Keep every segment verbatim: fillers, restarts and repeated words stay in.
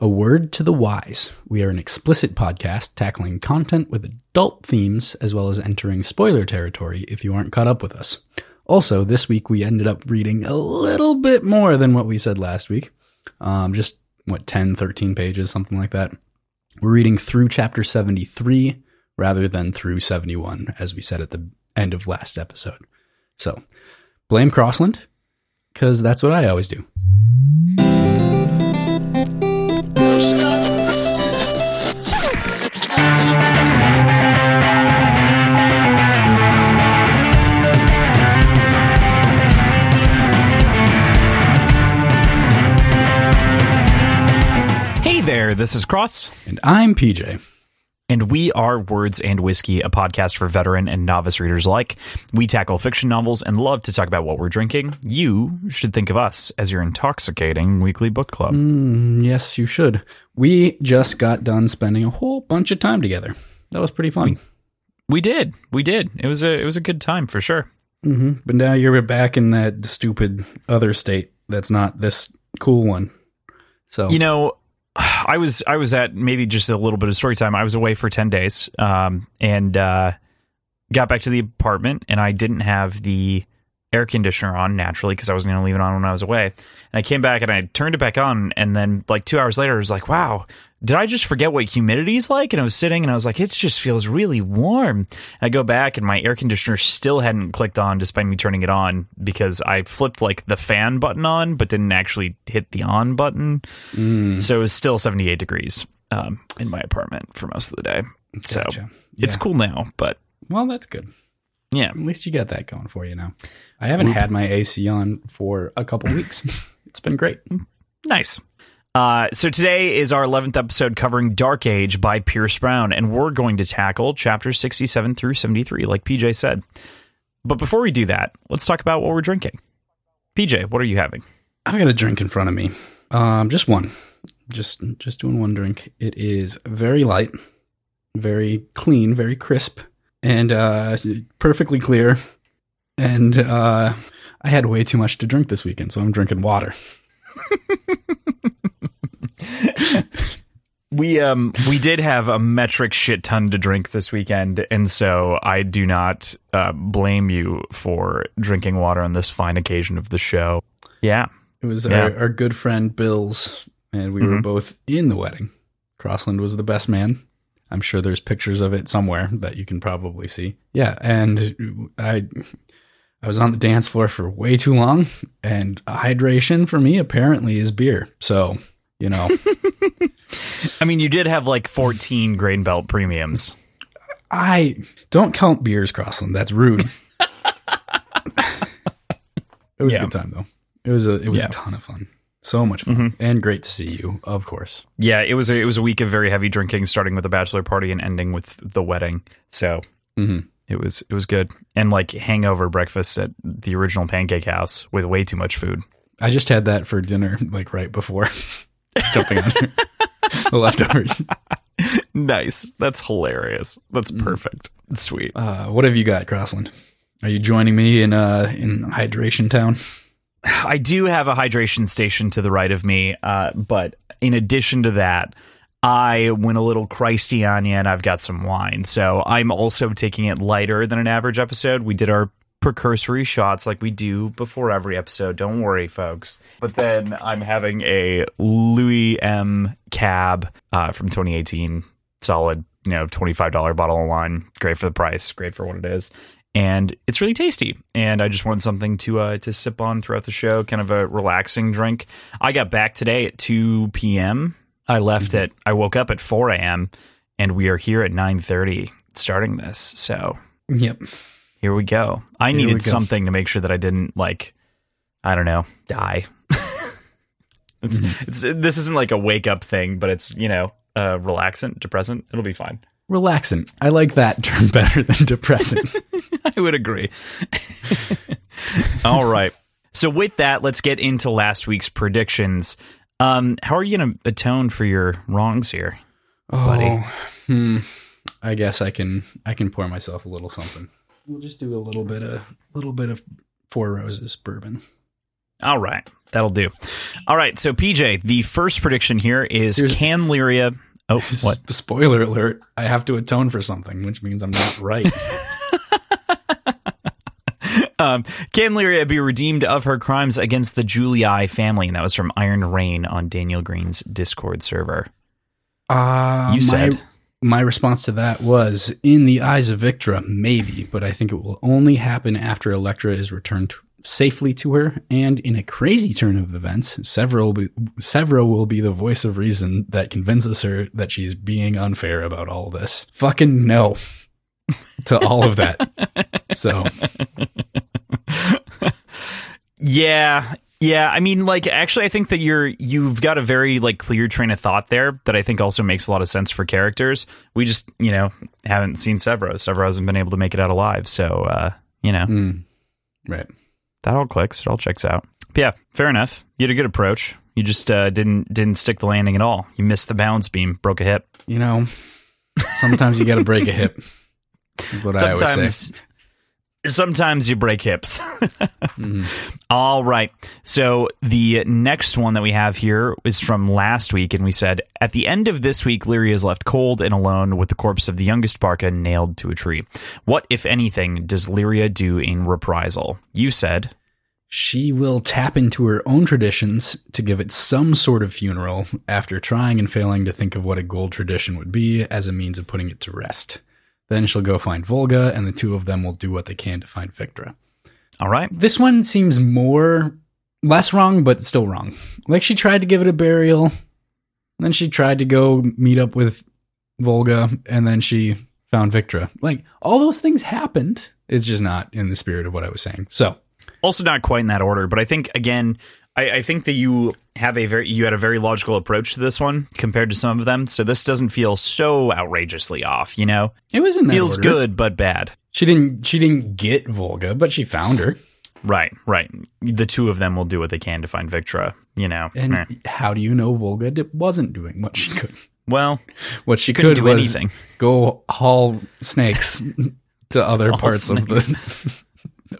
A word to the wise. We are an explicit podcast tackling content with adult themes as well as entering spoiler territory if you aren't caught up with us. Also, this week we ended up reading a little bit more than what we said last week. Um, just, what, ten, thirteen pages, something like that. We're reading through chapter seventy-three rather than through seventy-one, as we said at the end of last episode. So, blame Crossland, because that's what I always do. This is Cross. And I'm P J. And we are Words and Whiskey, a podcast for veteran and novice readers alike. We tackle fiction novels and love to talk about what we're drinking. You should think of us as your intoxicating weekly book club. Mm, yes, you should. We just got done spending a whole bunch of time together. That was pretty fun. We, we did. We did. It was a it was a good time for sure. Mm-hmm. But now you're back in that stupid other state that's not this cool one. So, you know, I was I was at maybe just a little bit of story time. I was away for ten days um, and uh, got back to the apartment, and I didn't have the air conditioner on naturally because I wasn't going to leave it on when I was away. And I came back and I turned it back on, and then like two hours later, I was like, wow, did I just forget what humidity is like? And I was sitting and I was like, it just feels really warm. And I go back and my air conditioner still hadn't clicked on despite me turning it on because I flipped like the fan button on, but didn't actually hit the on button. Mm. So it was still seventy-eight degrees um, in my apartment for most of the day. Gotcha. So yeah. It's cool now, but well, that's good. Yeah. At least you got that going for you now. I haven't Whoop. had my A C on for a couple weeks. It's been great. Nice. Uh, so today is our eleventh episode covering Dark Age by Pierce Brown, and we're going to tackle chapters sixty-seven through seventy-three, like P J said. But before we do that, let's talk about what we're drinking. P J, what are you having? I've got a drink in front of me. Um, just one. Just, just doing one drink. It is very light, very clean, very crisp, and uh, perfectly clear. And uh, I had way too much to drink this weekend, so I'm drinking water. we um we did have a metric shit ton to drink this weekend, and so I do not uh blame you for drinking water on this fine occasion of the show. Yeah, it was yeah. Our, our good friend Bill's, and we mm-hmm. were both in the wedding. Crossland was the best man. I'm sure there's pictures of it somewhere that you can probably see. Yeah, and I I was on the dance floor for way too long, and hydration for me apparently is beer. So, you know, I mean, you did have like fourteen grain belt premiums. I don't count beers, Crossland. That's rude. It was yeah. a good time though. It was a, it was yeah. a ton of fun. So much fun, mm-hmm. and great to see you, of course. Yeah. It was a, it was a week of very heavy drinking, starting with the bachelor party and ending with the wedding. So, mm-hmm. It was it was good. And like hangover breakfast at the original pancake house with way too much food. I just had that for dinner like right before jumping on the leftovers. Nice. That's hilarious. That's perfect. It's sweet. Uh, what have you got, Crossland? Are you joining me in uh, in Hydration Town? I do have a hydration station to the right of me, uh, but in addition to that, I went a little Christy on you, and I've got some wine. So I'm also taking it lighter than an average episode. We did our precursory shots like we do before every episode. Don't worry, folks. But then I'm having a Louis M. Cab uh, from twenty eighteen. Solid, you know, twenty-five dollars bottle of wine. Great for the price. Great for what it is. And it's really tasty. And I just wanted something to uh, to sip on throughout the show. Kind of a relaxing drink. I got back today at two p.m., I left mm-hmm. at, I woke up at four a.m. and we are here at nine thirty starting this. So yep, here we go. I here needed go. something to make sure that I didn't like, I don't know, die. it's, mm-hmm. it's This isn't like a wake up thing, but it's, you know, uh, relaxant, depressant. It'll be fine. Relaxant. I like that term better than depressant. I would agree. All right. So with that, let's get into last week's predictions. Um, how are you going to atone for your wrongs here, buddy? Oh, hmm. I guess I can I can pour myself a little something. We'll just do a little bit of little bit of Four Roses bourbon. All right. That'll do. All right. So, P J, the first prediction here is Here's, can Lyria... Oh, what? Spoiler alert. I have to atone for something, which means I'm not right. um, can Lyria be redeemed of her crimes against the Julii family? And that was from Iron Rain on Daniel Green's Discord server. Uh, you said... My- My response to that was, in the eyes of Victra, maybe, but I think it will only happen after Electra is returned to, safely to her, and in a crazy turn of events, Severa will be, Severa will be the voice of reason that convinces her that she's being unfair about all this. Fucking no to all of that. So. Yeah. Yeah, I mean, like, actually, I think that you're you've got a very like clear train of thought there that I think also makes a lot of sense for characters. We just, you know, haven't seen Severo. Severo hasn't been able to make it out alive, so uh, you know, mm. right? That all clicks. It all checks out. But yeah, fair enough. You had a good approach. You just uh, didn't didn't stick the landing at all. You missed the balance beam, broke a hip. You know, sometimes you got to break a hip. That's what sometimes, I always say. Sometimes you break hips. mm-hmm. All right. So the next one that we have here is from last week. And we said, at the end of this week, Lyria is left cold and alone with the corpse of the youngest Barca nailed to a tree. What, if anything, does Lyria do in reprisal? You said... She will tap into her own traditions to give it some sort of funeral after trying and failing to think of what a gold tradition would be as a means of putting it to rest. Then she'll go find Volga, and the two of them will do what they can to find Victra. All right. This one seems more, less wrong, but still wrong. Like, she tried to give it a burial, and then she tried to go meet up with Volga, and then she found Victra. Like, all those things happened. It's just not in the spirit of what I was saying. So, also not quite in that order, but I think, again... I, I think that you have a very you had a very logical approach to this one compared to some of them. So this doesn't feel so outrageously off, you know? It was in that feels order. Good, but bad. She didn't she didn't get Volga, but she found her. Right, right. The two of them will do what they can to find Victra, you know. And eh. how do you know Volga wasn't doing what she could? Well, what she could do was anything. Go haul snakes to other all parts snakes. Of the...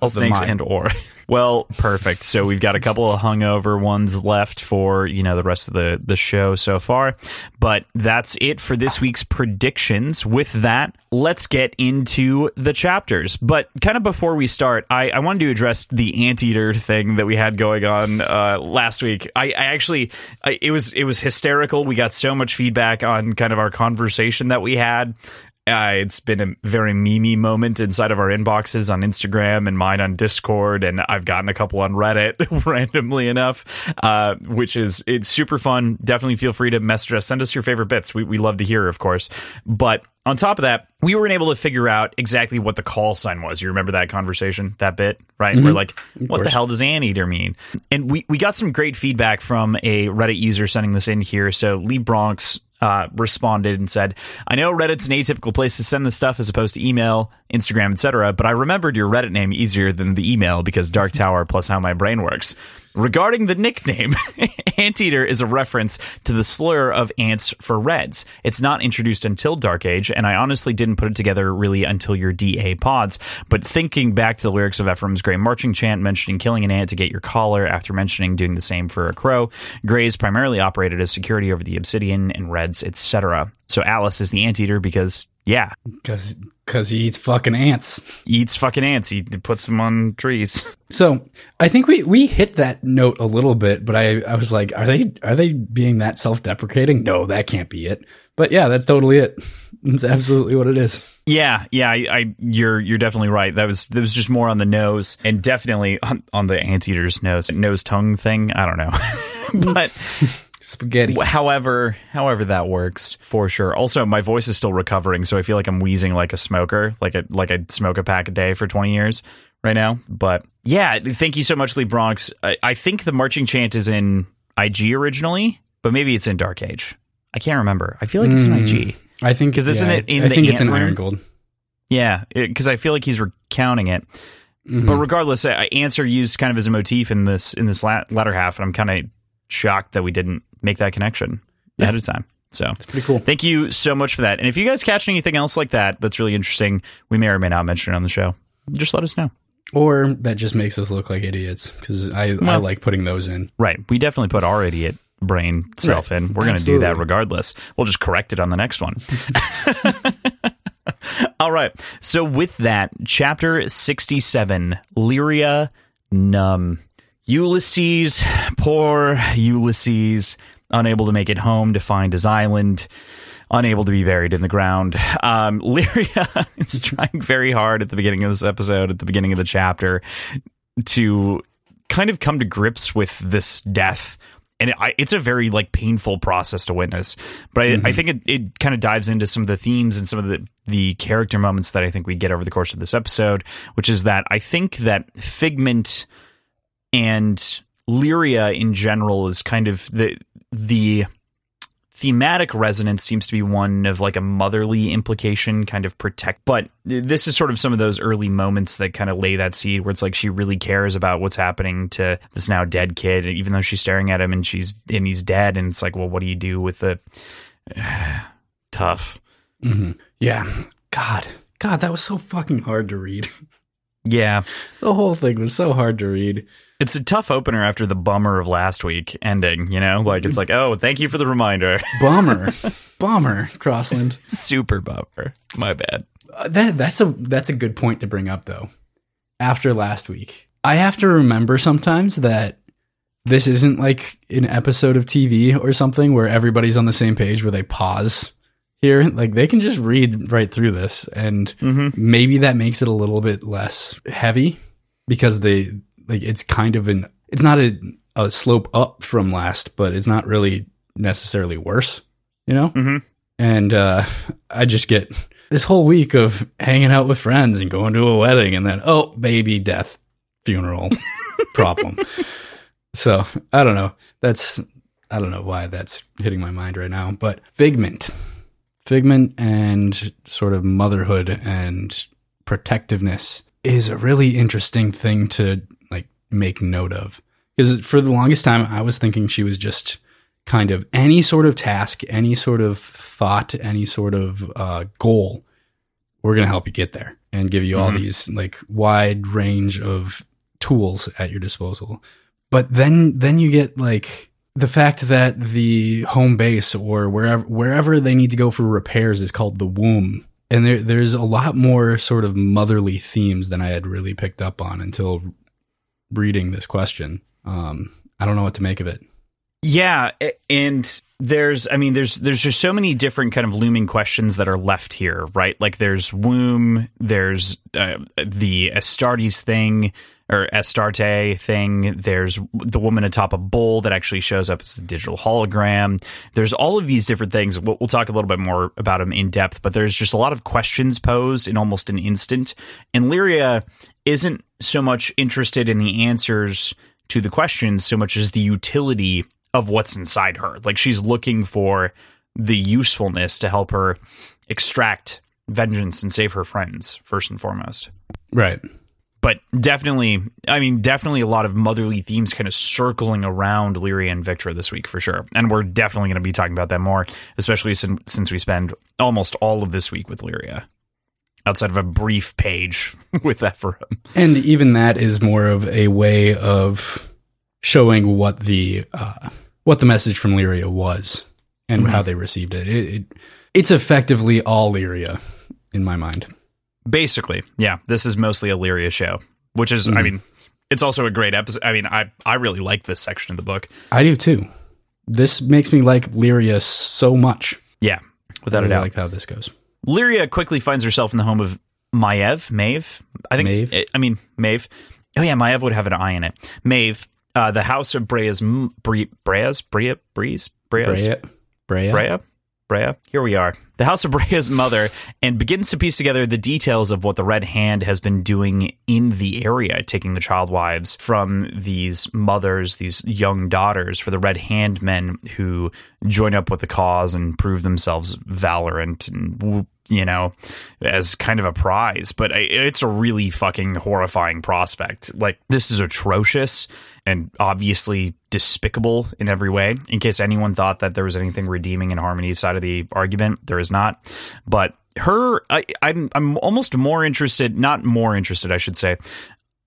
All snakes and or. Well, perfect. So we've got a couple of hungover ones left for, you know, the rest of the, the show so far. But that's it for this week's predictions. With that, let's get into the chapters. But kind of before we start, I, I wanted to address the anteater thing that we had going on uh, last week. I, I actually, I, it was it was hysterical. We got so much feedback on kind of our conversation that we had. Uh, it's been a very meme-y moment inside of our inboxes on Instagram and mine on Discord, and I've gotten a couple on Reddit randomly enough, uh, which is it's super fun. Definitely feel free to message us. Send us your favorite bits. We, we love to hear, of course. But on top of that, we weren't able to figure out exactly what the call sign was. You remember that conversation, that bit, right? Mm-hmm. We're like, what the hell does anteater mean? And we, we got some great feedback from a Reddit user sending this in here. So Lee Bronx Uh, responded and said, I know Reddit's an atypical place to send this stuff as opposed to email, Instagram, et cetera, but I remembered your Reddit name easier than the email because Dark Tower plus how my brain works. Regarding the nickname, anteater is a reference to the slur of ants for reds. It's not introduced until Dark Age, and I honestly didn't put it together really until your D A pods. But thinking back to the lyrics of Ephraim's Grey Marching Chant mentioning killing an ant to get your collar after mentioning doing the same for a crow, Greys primarily operated as security over the obsidian and reds, et cetera. So Alice is the anteater because, yeah. Because... Because he eats fucking ants. He eats fucking ants. He puts them on trees. So I think we, we hit that note a little bit, but I, I was like, are they are they being that self-deprecating? No, that can't be it. But yeah, that's totally it. That's absolutely what it is. Yeah, yeah, I, I you're you're definitely right. That was that was just more on the nose and definitely on, on the anteater's nose. Nose tongue thing? I don't know. But... Spaghetti. However, however that works for sure. Also, my voice is still recovering, so I feel like I'm wheezing like a smoker, like a like I'd smoke a pack a day for twenty years right now. But yeah, thank you so much, Lee Bronx. I, I think the marching chant is in I G originally, but maybe it's in Dark Age. I can't remember. I feel like it's mm, in I G. I think because isn't yeah, it in I the think it's in Iron Gold. Yeah, because I feel like he's recounting it. Mm-hmm. But regardless, I, ants are used kind of as a motif in this in this la- latter half, and I'm kind of shocked that we didn't make that connection yeah. ahead of time. So it's pretty cool. Thank you so much for that. And if you guys catch anything else like that that's really interesting, we may or may not mention it on the show. Just let us know. Or that just makes us look like idiots, because I, well, I like putting those in. Right. We definitely put our idiot brain self right. in. We're going to do that regardless. We'll just correct it on the next one. All right. So with that, chapter sixty-seven, Lyria numb. Ulysses, poor Ulysses, unable to make it home to find his island, unable to be buried in the ground. Um, Lyria is trying very hard at the beginning of this episode, at the beginning of the chapter, to kind of come to grips with this death. And it, I, it's a very like painful process to witness. But I, mm-hmm. I think it, it kind of dives into some of the themes and some of the, the character moments that I think we get over the course of this episode, which is that I think that Figment and Lyria in general is kind of the the thematic resonance seems to be one of like a motherly implication, kind of protect. But this is sort of some of those early moments that kind of lay that seed where it's like she really cares about what's happening to this now dead kid, even though she's staring at him and she's and he's dead. And it's like, well, what do you do with the tough? Mm-hmm. Yeah. God, God, that was so fucking hard to read. Yeah. The whole thing was so hard to read. It's a tough opener after the bummer of last week ending, you know? Like, it's like, oh, thank you for the reminder. Bummer. Bummer, Crossland. Super bummer. My bad. Uh, that that's a that's a good point to bring up, though. After last week. I have to remember sometimes that this isn't like an episode of T V or something where everybody's on the same page where they pause. Here, like they can just read right through this, and mm-hmm. maybe that makes it a little bit less heavy because they like it's kind of an it's not a, a slope up from last, but it's not really necessarily worse, you know. Mm-hmm. And uh, I just get this whole week of hanging out with friends and going to a wedding, and then oh, baby, death, funeral, problem. So I don't know. That's I don't know why that's hitting my mind right now, but Figment. Figment and sort of motherhood and protectiveness is a really interesting thing to like make note of. Because for the longest time, I was thinking she was just kind of any sort of task, any sort of thought, any sort of uh, goal. We're going to help you get there and give you all mm-hmm. these like wide range of tools at your disposal. But then, then you get like the fact that the home base or wherever wherever they need to go for repairs is called the womb. And there there's a lot more sort of motherly themes than I had really picked up on until reading this question. Um, I don't know what to make of it. Yeah, and there's I mean there's there's just so many different kind of looming questions that are left here, right? Like there's womb, there's uh, the Astartes thing, or Astarte thing. There's the woman atop a bull that actually shows up as the digital hologram. There's all of these different things. We'll, we'll talk a little bit more about them in depth, but there's just a lot of questions posed in almost an instant. And Lyria isn't so much interested in the answers to the questions so much as the utility of what's inside her. Like she's looking for the usefulness to help her extract vengeance and save her friends first and foremost. Right. But definitely, I mean, definitely a lot of motherly themes kind of circling around Lyria and Victra this week for sure. And we're definitely going to be talking about that more, especially since, since we spend almost all of this week with Lyria outside of a brief page with Ephraim. And even that is more of a way of showing what the uh, what the message from Lyria was and mm-hmm. how they received it. It, it. It's effectively all Lyria in my mind. Basically, yeah, this is mostly a Lyria show, which is, mm. I mean, it's also a great episode. I mean, I, I really like this section of the book. I do, too. This makes me like Lyria so much. Yeah, without really a doubt. I like how this goes. Lyria quickly finds herself in the home of Maeve. Maeve? I think, Maeve. I mean, Maeve. Oh, yeah, Maeve would have an I in it. Maeve, uh, the house of Bria's, Bria, Bria's, Bria, Breeze, Bria's, Bria, Bria, Bria. Bria, here we are. The house of Bria's mother, and begins to piece together the details of what the Red Hand has been doing in the area, taking the child wives from these mothers, these young daughters, for the Red Hand men who join up with the cause and prove themselves valiant and, you know, as kind of a prize. But it's a really fucking horrifying prospect. Like, this is atrocious and obviously despicable in every way. In case anyone thought that there was anything redeeming in Harmony's side of the argument, there is not. But her, I, I'm, I'm almost more interested, not more interested, I should say,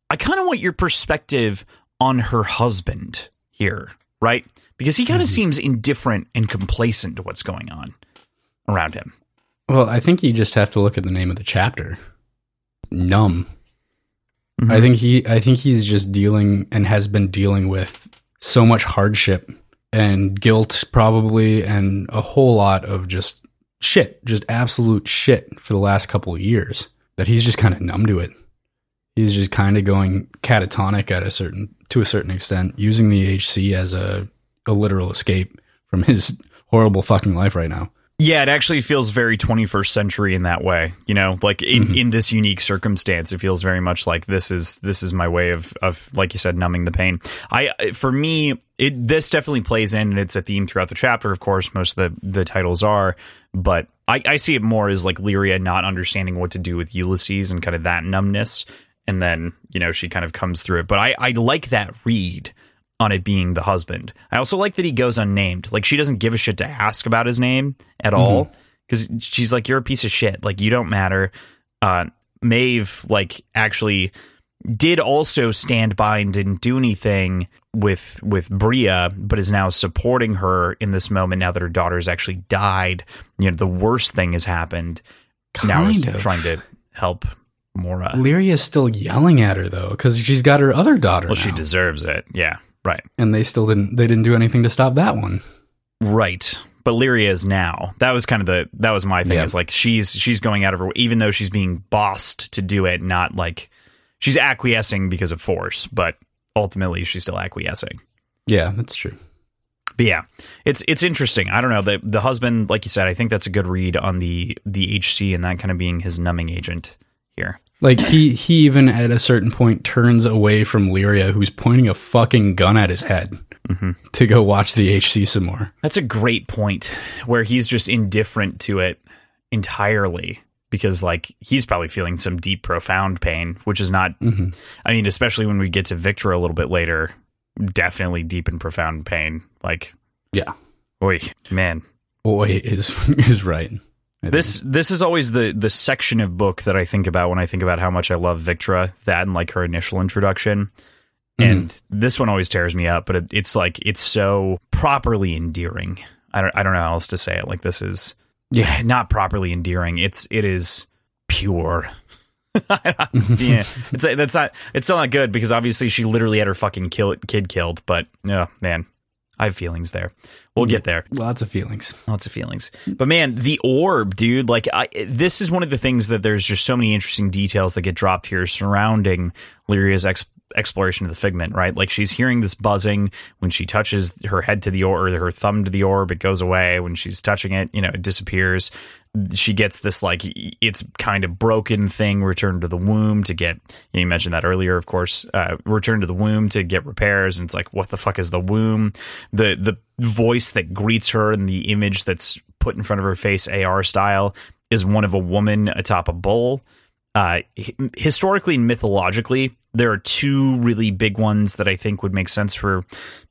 I kind of want your perspective on her husband here, right? Because he kind of mm-hmm. seems indifferent and complacent to what's going on around him. Well, I think you just have to look at the name of the chapter. Numb. Mm-hmm. I think he I think he's just dealing and has been dealing with so much hardship and guilt probably and a whole lot of just shit, just absolute shit for the last couple of years that he's just kind of numb to it. He's just kind of going catatonic at a certain to a certain extent, using the H C as a, a literal escape from his horrible fucking life right now. Yeah, it actually feels very twenty-first century in that way, you know, like in, mm-hmm. in this unique circumstance, it feels very much like this is this is my way of, of, like you said, numbing the pain. I for me, it, this definitely plays in, and it's a theme throughout the chapter. Of course, most of the, the titles are, but I, I see it more as like Lyria not understanding what to do with Ulysses and kind of that numbness. And then, you know, she kind of comes through it. But I, I like that read on it being the husband. I also like that he goes unnamed. Like, she doesn't give a shit to ask about his name at mm-hmm. all, because she's like, you're a piece of shit. Like, you don't matter. Uh, Maeve, like, actually did also stand by and didn't do anything with with Bria, but is now supporting her in this moment now that her daughter's actually died. You know, the worst thing has happened. Kind now is trying to help Mora. Lyria's still yelling at her, though, because she's got her other daughter. Well, now. She deserves it. Yeah. Right. And they still didn't, they didn't do anything to stop that one. Right. But Lyria is now, that was kind of the, that was my thing. Yep. Is like, she's, she's going out of her, even though she's being bossed to do it, not like she's acquiescing because of force, but ultimately she's still acquiescing. Yeah, that's true. But yeah, it's, it's interesting. I don't know. The, the husband, like you said, I think that's a good read on the, the H C and that kind of being his numbing agent here. Like, he, he even at a certain point turns away from Lyria, who's pointing a fucking gun at his head mm-hmm. to go watch the H C some more. That's a great point, where he's just indifferent to it entirely, because, like, he's probably feeling some deep, profound pain, which is not, mm-hmm. I mean, especially when we get to Victra a little bit later, definitely deep and profound pain. Like, yeah. Oy, man. Oy is, is right. I this think. This is always the, the section of book that I think about when I think about how much I love Victra, that and like her initial introduction. Mm. And this one always tears me up, but it, it's like, it's so properly endearing. I don't I don't know how else to say it. Like, this is yeah, not properly endearing. It's it is pure. yeah, it's that's not it's still not good, because obviously she literally had her fucking kill, kid killed. But oh, man. I have feelings there. We'll get there. Lots of feelings. Lots of feelings. But man, the orb, dude, like I, this is one of the things that there's just so many interesting details that get dropped here surrounding Lyria's ex- exploration of the Figment, right? Like, she's hearing this buzzing when she touches her head to the orb, or her thumb to the orb, it goes away. When she's touching it, you know, it disappears. She gets this, like, it's kind of broken thing, returned to the womb to get, you mentioned that earlier, of course, uh, returned to the womb to get repairs. And it's like, what the fuck is the womb? The the voice that greets her and the image that's put in front of her face, A R style, is one of a woman atop a bull. Uh, historically and mythologically, there are two really big ones that I think would make sense for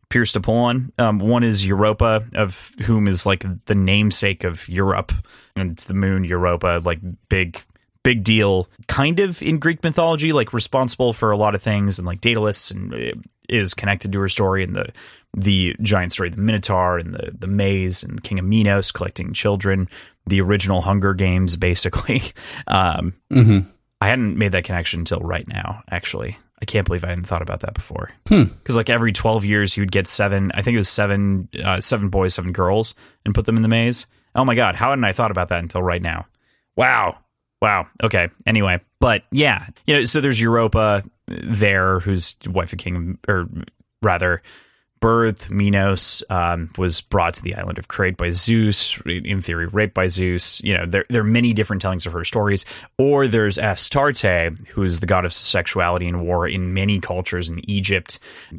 Pierce to pull on. Um, one is Europa, of whom is like the namesake of Europe, and it's the moon Europa, like big, big deal, kind of in Greek mythology, like responsible for a lot of things, and like Daedalus, and is connected to her story, and the the giant story, the Minotaur, and the the maze, and King of Minos collecting children, the original Hunger Games, basically. Um, mm-hmm. I hadn't made that connection until right now, actually. I can't believe I hadn't thought about that before. Because hmm. like every twelve years, he would get seven. I think it was seven, uh, seven boys, seven girls, and put them in the maze. Oh my God, how hadn't I thought about that until right now? Wow, wow. Okay. Anyway, but yeah, you know. So there's Europa there, who's wife of King, or rather, birthed Minos. Um, was brought to the island of Crete by Zeus. In theory, raped by Zeus. You know, there there are many different tellings of her stories. Or there's Astarte, who is the goddess of sexuality and war in many cultures, in Egypt,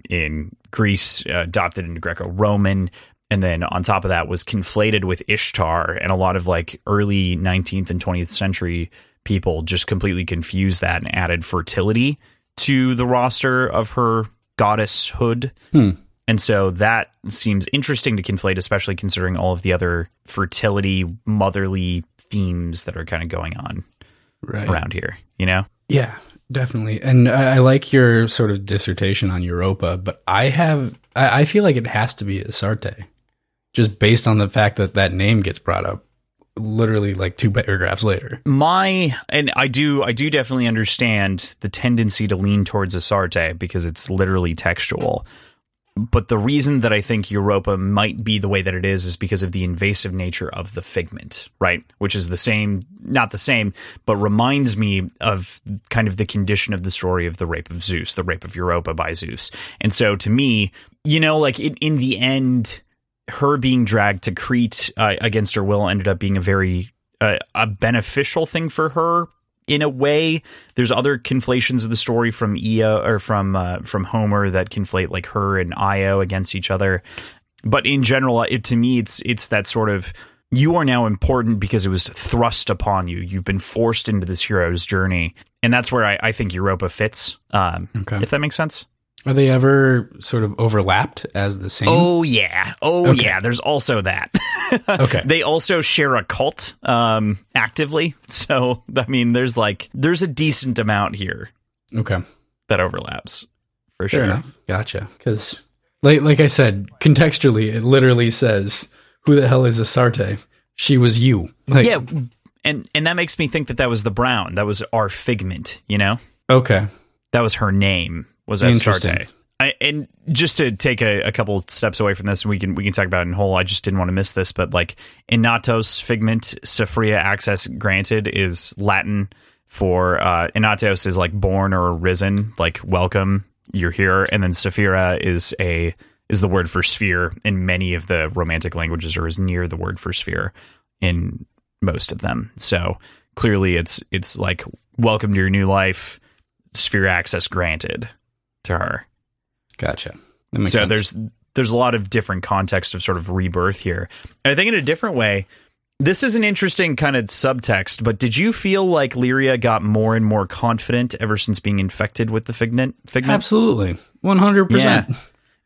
in Greece, uh, adopted into Greco-Roman, and then on top of that was conflated with Ishtar, and a lot of like early nineteenth and twentieth century people just completely confused that and added fertility to the roster of her goddesshood. Hmm. And so that seems interesting to conflate, especially considering all of the other fertility, motherly themes that are kind of going on right around here, you know? Yeah. Definitely. And I, I like your sort of dissertation on Europa, but I have, I, I feel like it has to be Astarte, just based on the fact that that name gets brought up literally like two paragraphs later. My, and I do, I do definitely understand the tendency to lean towards Astarte because it's literally textual. But the reason that I think Europa might be the way that it is is because of the invasive nature of the figment, right? Which is the same, not the same, but reminds me of kind of the condition of the story of the rape of Zeus, the rape of Europa by Zeus. And so to me, you know, like in, in the end, her being dragged to Crete uh, against her will ended up being a very uh, a beneficial thing for her. In a way, there's other conflations of the story from Io or from uh, from Homer that conflate like her and Io against each other. But in general, it, to me, it's it's that sort of you are now important because it was thrust upon you. You've been forced into this hero's journey. And that's where I, I think Europa fits, um, okay. If that makes sense. Are they ever sort of overlapped as the same? Oh, yeah. Oh, okay. Yeah. There's also that. Okay. They also share a cult um, actively. So, I mean, there's like there's a decent amount here. Okay. That overlaps for sure. Fair enough. Gotcha. Because like, like I said, contextually, it literally says, who the hell is Astarte? She was you. Like, yeah. And, and that makes me think that that was the Brown. That was our Figment, you know? Okay. That was her name. Was Astarte. I, and just to take a, a couple steps away from this, and we can we can talk about it in whole. I just didn't want to miss this, but like Innatos Figment Sophria access granted is Latin for uh, Innatos is like born or arisen, like welcome, you're here, and then Sophria is a is the word for sphere in many of the Romantic languages, or is near the word for sphere in most of them. So clearly, it's it's like welcome to your new life, sphere access granted. To her. Gotcha. That makes so sense. there's there's a lot of different context of sort of rebirth here. And I think in a different way, this is an interesting kind of subtext, but did you feel like Lyria got more and more confident ever since being infected with the figment? figment? Absolutely. one hundred percent. Yeah.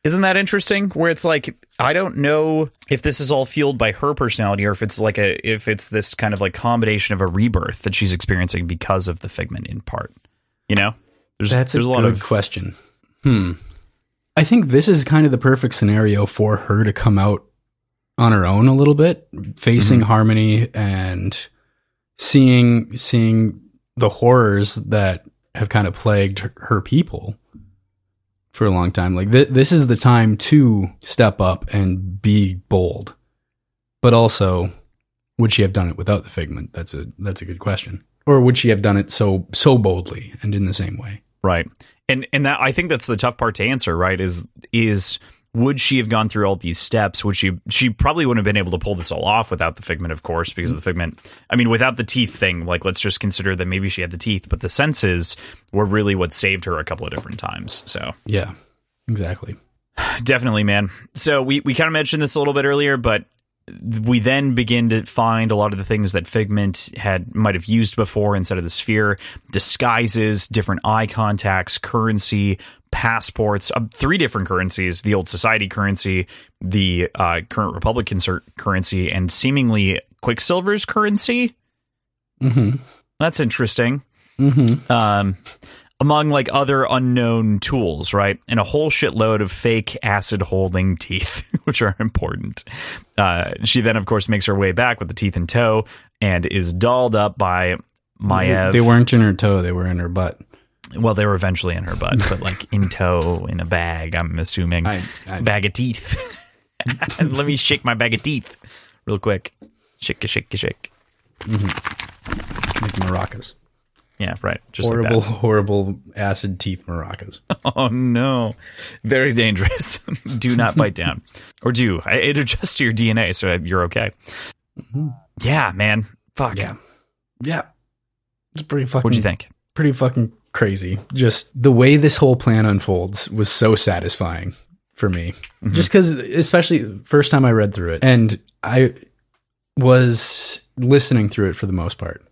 Isn't that interesting? Where it's like, I don't know if this is all fueled by her personality or if it's like a if it's this kind of like combination of a rebirth that she's experiencing because of the figment in part. You know? There's, That's there's a, a lot good of question. Hmm. I think this is kind of the perfect scenario for her to come out on her own a little bit, facing mm-hmm. Harmony and seeing seeing the horrors that have kind of plagued her, her people for a long time. Like th- this is the time to step up and be bold. But also, would she have done it without the figment? That's a that's a good question. Or would she have done it so so boldly and in the same way? Right. And and that I think that's the tough part to answer, right? Is is would she have gone through all these steps? Would she she probably wouldn't have been able to pull this all off without the figment, of course, because the figment, I mean, without the teeth thing, like let's just consider that maybe she had the teeth, but the senses were really what saved her a couple of different times. So yeah, exactly. Definitely, man. So we, we kind of mentioned this a little bit earlier, but we then begin to find a lot of the things that Figment had might have used before instead of the sphere: disguises, different eye contacts, currency, passports, uh, three different currencies, the old society currency, the uh, current Republic concert currency, and seemingly Quicksilver's currency. Mm-hmm. That's interesting. Mm-hmm. Um, among like other unknown tools, right? And a whole shitload of fake acid holding teeth, which are important. Uh, she then, of course, makes her way back with the teeth in tow and is dolled up by Maeve. They weren't in her toe. They were in her butt. Well, they were eventually in her butt, but like in tow in a bag, I'm assuming. I, I, bag of teeth. Let me shake my bag of teeth real quick. Shake, shake, shake. Mm-hmm. Making maracas. Yeah, right. Just horrible, like that. horrible acid teeth maracas. Oh, no. Very dangerous. Do not bite down. Or do. It adjusts to your D N A, so you're okay. Mm-hmm. Yeah, man. Fuck. Yeah. Yeah. It's pretty fucking... What'd you think? Pretty fucking crazy. Just the way this whole plan unfolds was so satisfying for me. Mm-hmm. Just because, especially first time I read through it, and I was listening through it for the most part.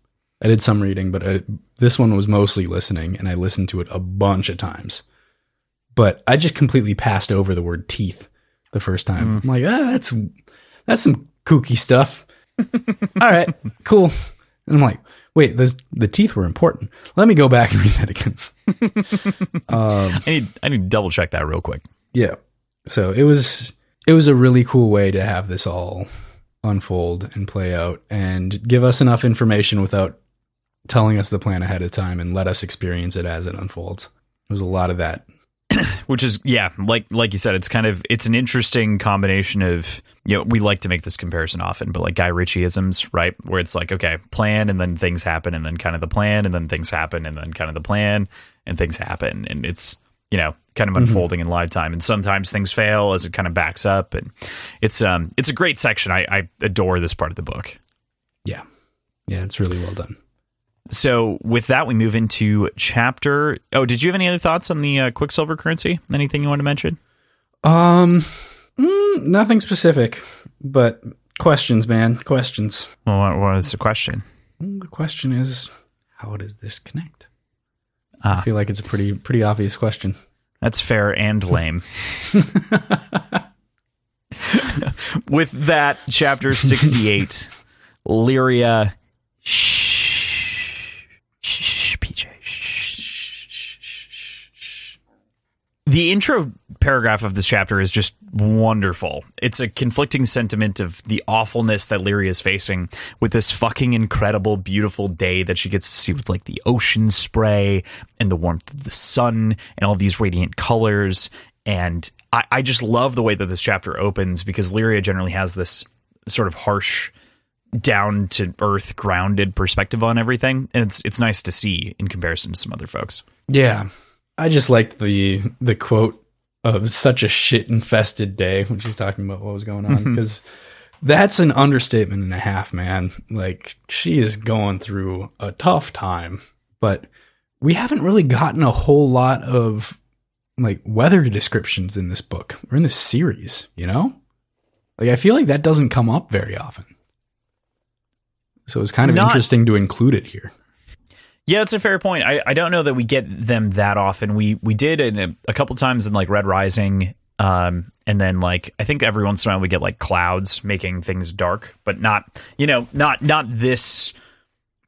I did some reading, but I, this one was mostly listening, and I listened to it a bunch of times. But I just completely passed over the word teeth the first time. Mm. I'm like, ah, that's that's some kooky stuff. All right, cool. And I'm like, Wait, the the teeth were important. Let me go back and read that again. um, I need I need to double check that real quick. Yeah. So it was it was a really cool way to have this all unfold and play out and give us enough information without telling us the plan ahead of time and let us experience it as it unfolds. There was a lot of that. Which is, yeah, like like you said, it's kind of, it's an interesting combination of, you know, we like to make this comparison often, but like Guy Ritchie-isms, right? Where it's like, okay, plan, and then things happen, and then kind of the plan, and then things happen, and then kind of the plan, and things happen. And it's, you know, kind of unfolding mm-hmm. in live time. And sometimes things fail as it kind of backs up. And it's um it's a great section. I, I adore this part of the book. Yeah. Yeah, it's really well done. So with that, we move into chapter. Oh, did you have any other thoughts on the uh, Quicksilver currency? Anything you want to mention? Um, mm, nothing specific, but questions, man, questions. Well, what was the question? The question is, how does this connect? Ah. I feel like it's a pretty, pretty obvious question. That's fair and lame. With that, chapter sixty-eight, Lyria. Shh. The intro paragraph of this chapter is just wonderful. It's a conflicting sentiment of the awfulness that Lyria is facing with this fucking incredible, beautiful day that she gets to see with like the ocean spray and the warmth of the sun and all these radiant colors. And I, I just love the way that this chapter opens because Lyria generally has this sort of harsh, down to earth, grounded perspective on everything. And it's, it's nice to see in comparison to some other folks. Yeah. I just liked the the quote of such a shit-infested day when she's talking about what was going on, because that's an understatement and a half, man. Like, she is going through a tough time, but we haven't really gotten a whole lot of, like, weather descriptions in this book or in this series, you know? Like, I feel like that doesn't come up very often. So it's kind of Not- interesting to include it here. Yeah, that's a fair point. I, I don't know that we get them that often. We we did in a, a couple times in like Red Rising, um, and then like I think every once in a while we get like clouds making things dark, but not you know not not this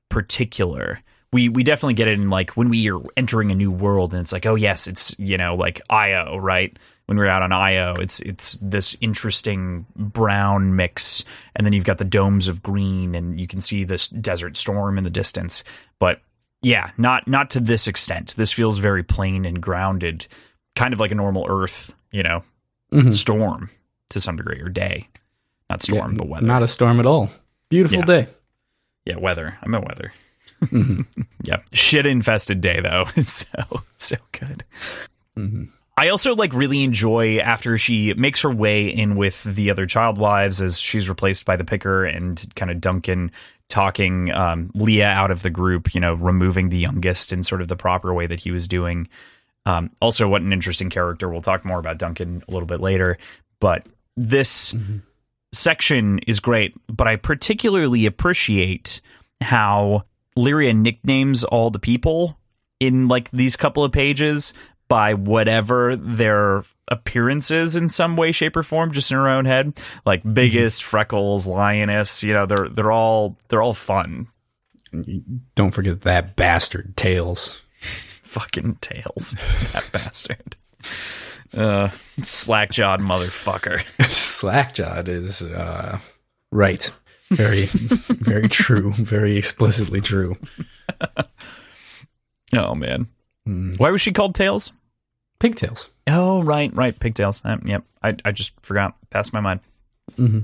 particular. We we definitely get it in like when we are entering a new world, and it's like, oh yes, it's you know like Io, right? When we're out on Io, it's it's this interesting brown mix, and then you've got the domes of green, and you can see this desert storm in the distance, but. Yeah, not not to this extent. This feels very plain and grounded, kind of like a normal Earth, you know, mm-hmm. storm to some degree or day. Not storm, yeah, but weather. Not a storm at all. Beautiful yeah. day. Yeah, weather. I meant weather. Mm-hmm. yeah, shit-infested day though. It's so so good. Mm-hmm. I also like really enjoy after she makes her way in with the other child wives as she's replaced by the Picker and kind of Duncan. Talking um, Leah out of the group, you know, removing the youngest in sort of the proper way that he was doing. Um, also, what an interesting character. We'll talk more about Duncan a little bit later. But this mm-hmm. section is great. But I particularly appreciate how Lyria nicknames all the people in like these couple of pages by whatever their appearances in some way, shape, or form, just in her own head, like biggest, freckles, lioness, you know, they're they're all they're all fun. Don't forget that bastard Tails. Fucking Tails, that bastard. Uh, slack-jawed motherfucker. Slack-jawed is uh, right. Very, very true. Very explicitly true. Oh man, mm. Why was she called Tails? Pigtails. Oh, right, right. Pigtails. Um, yep. I, I just forgot. Passed my mind. Mm-hmm.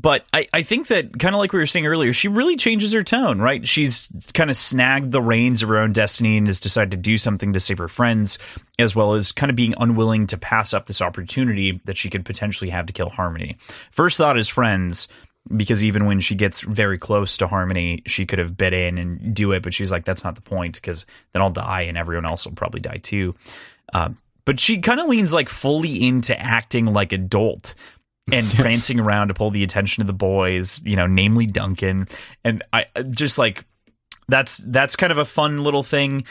But I, I think that kind of like we were saying earlier, she really changes her tone, right? She's kind of snagged the reins of her own destiny and has decided to do something to save her friends, as well as kind of being unwilling to pass up this opportunity that she could potentially have to kill Harmony. First thought is friends, because even when she gets very close to Harmony, she could have bit in and do it. But she's like, that's not the point, because then I'll die and everyone else will probably die, too. Um, but she kind of leans like fully into acting like adult and prancing around to pull the attention of the boys, you know, namely Duncan. And I just like that's that's kind of a fun little thing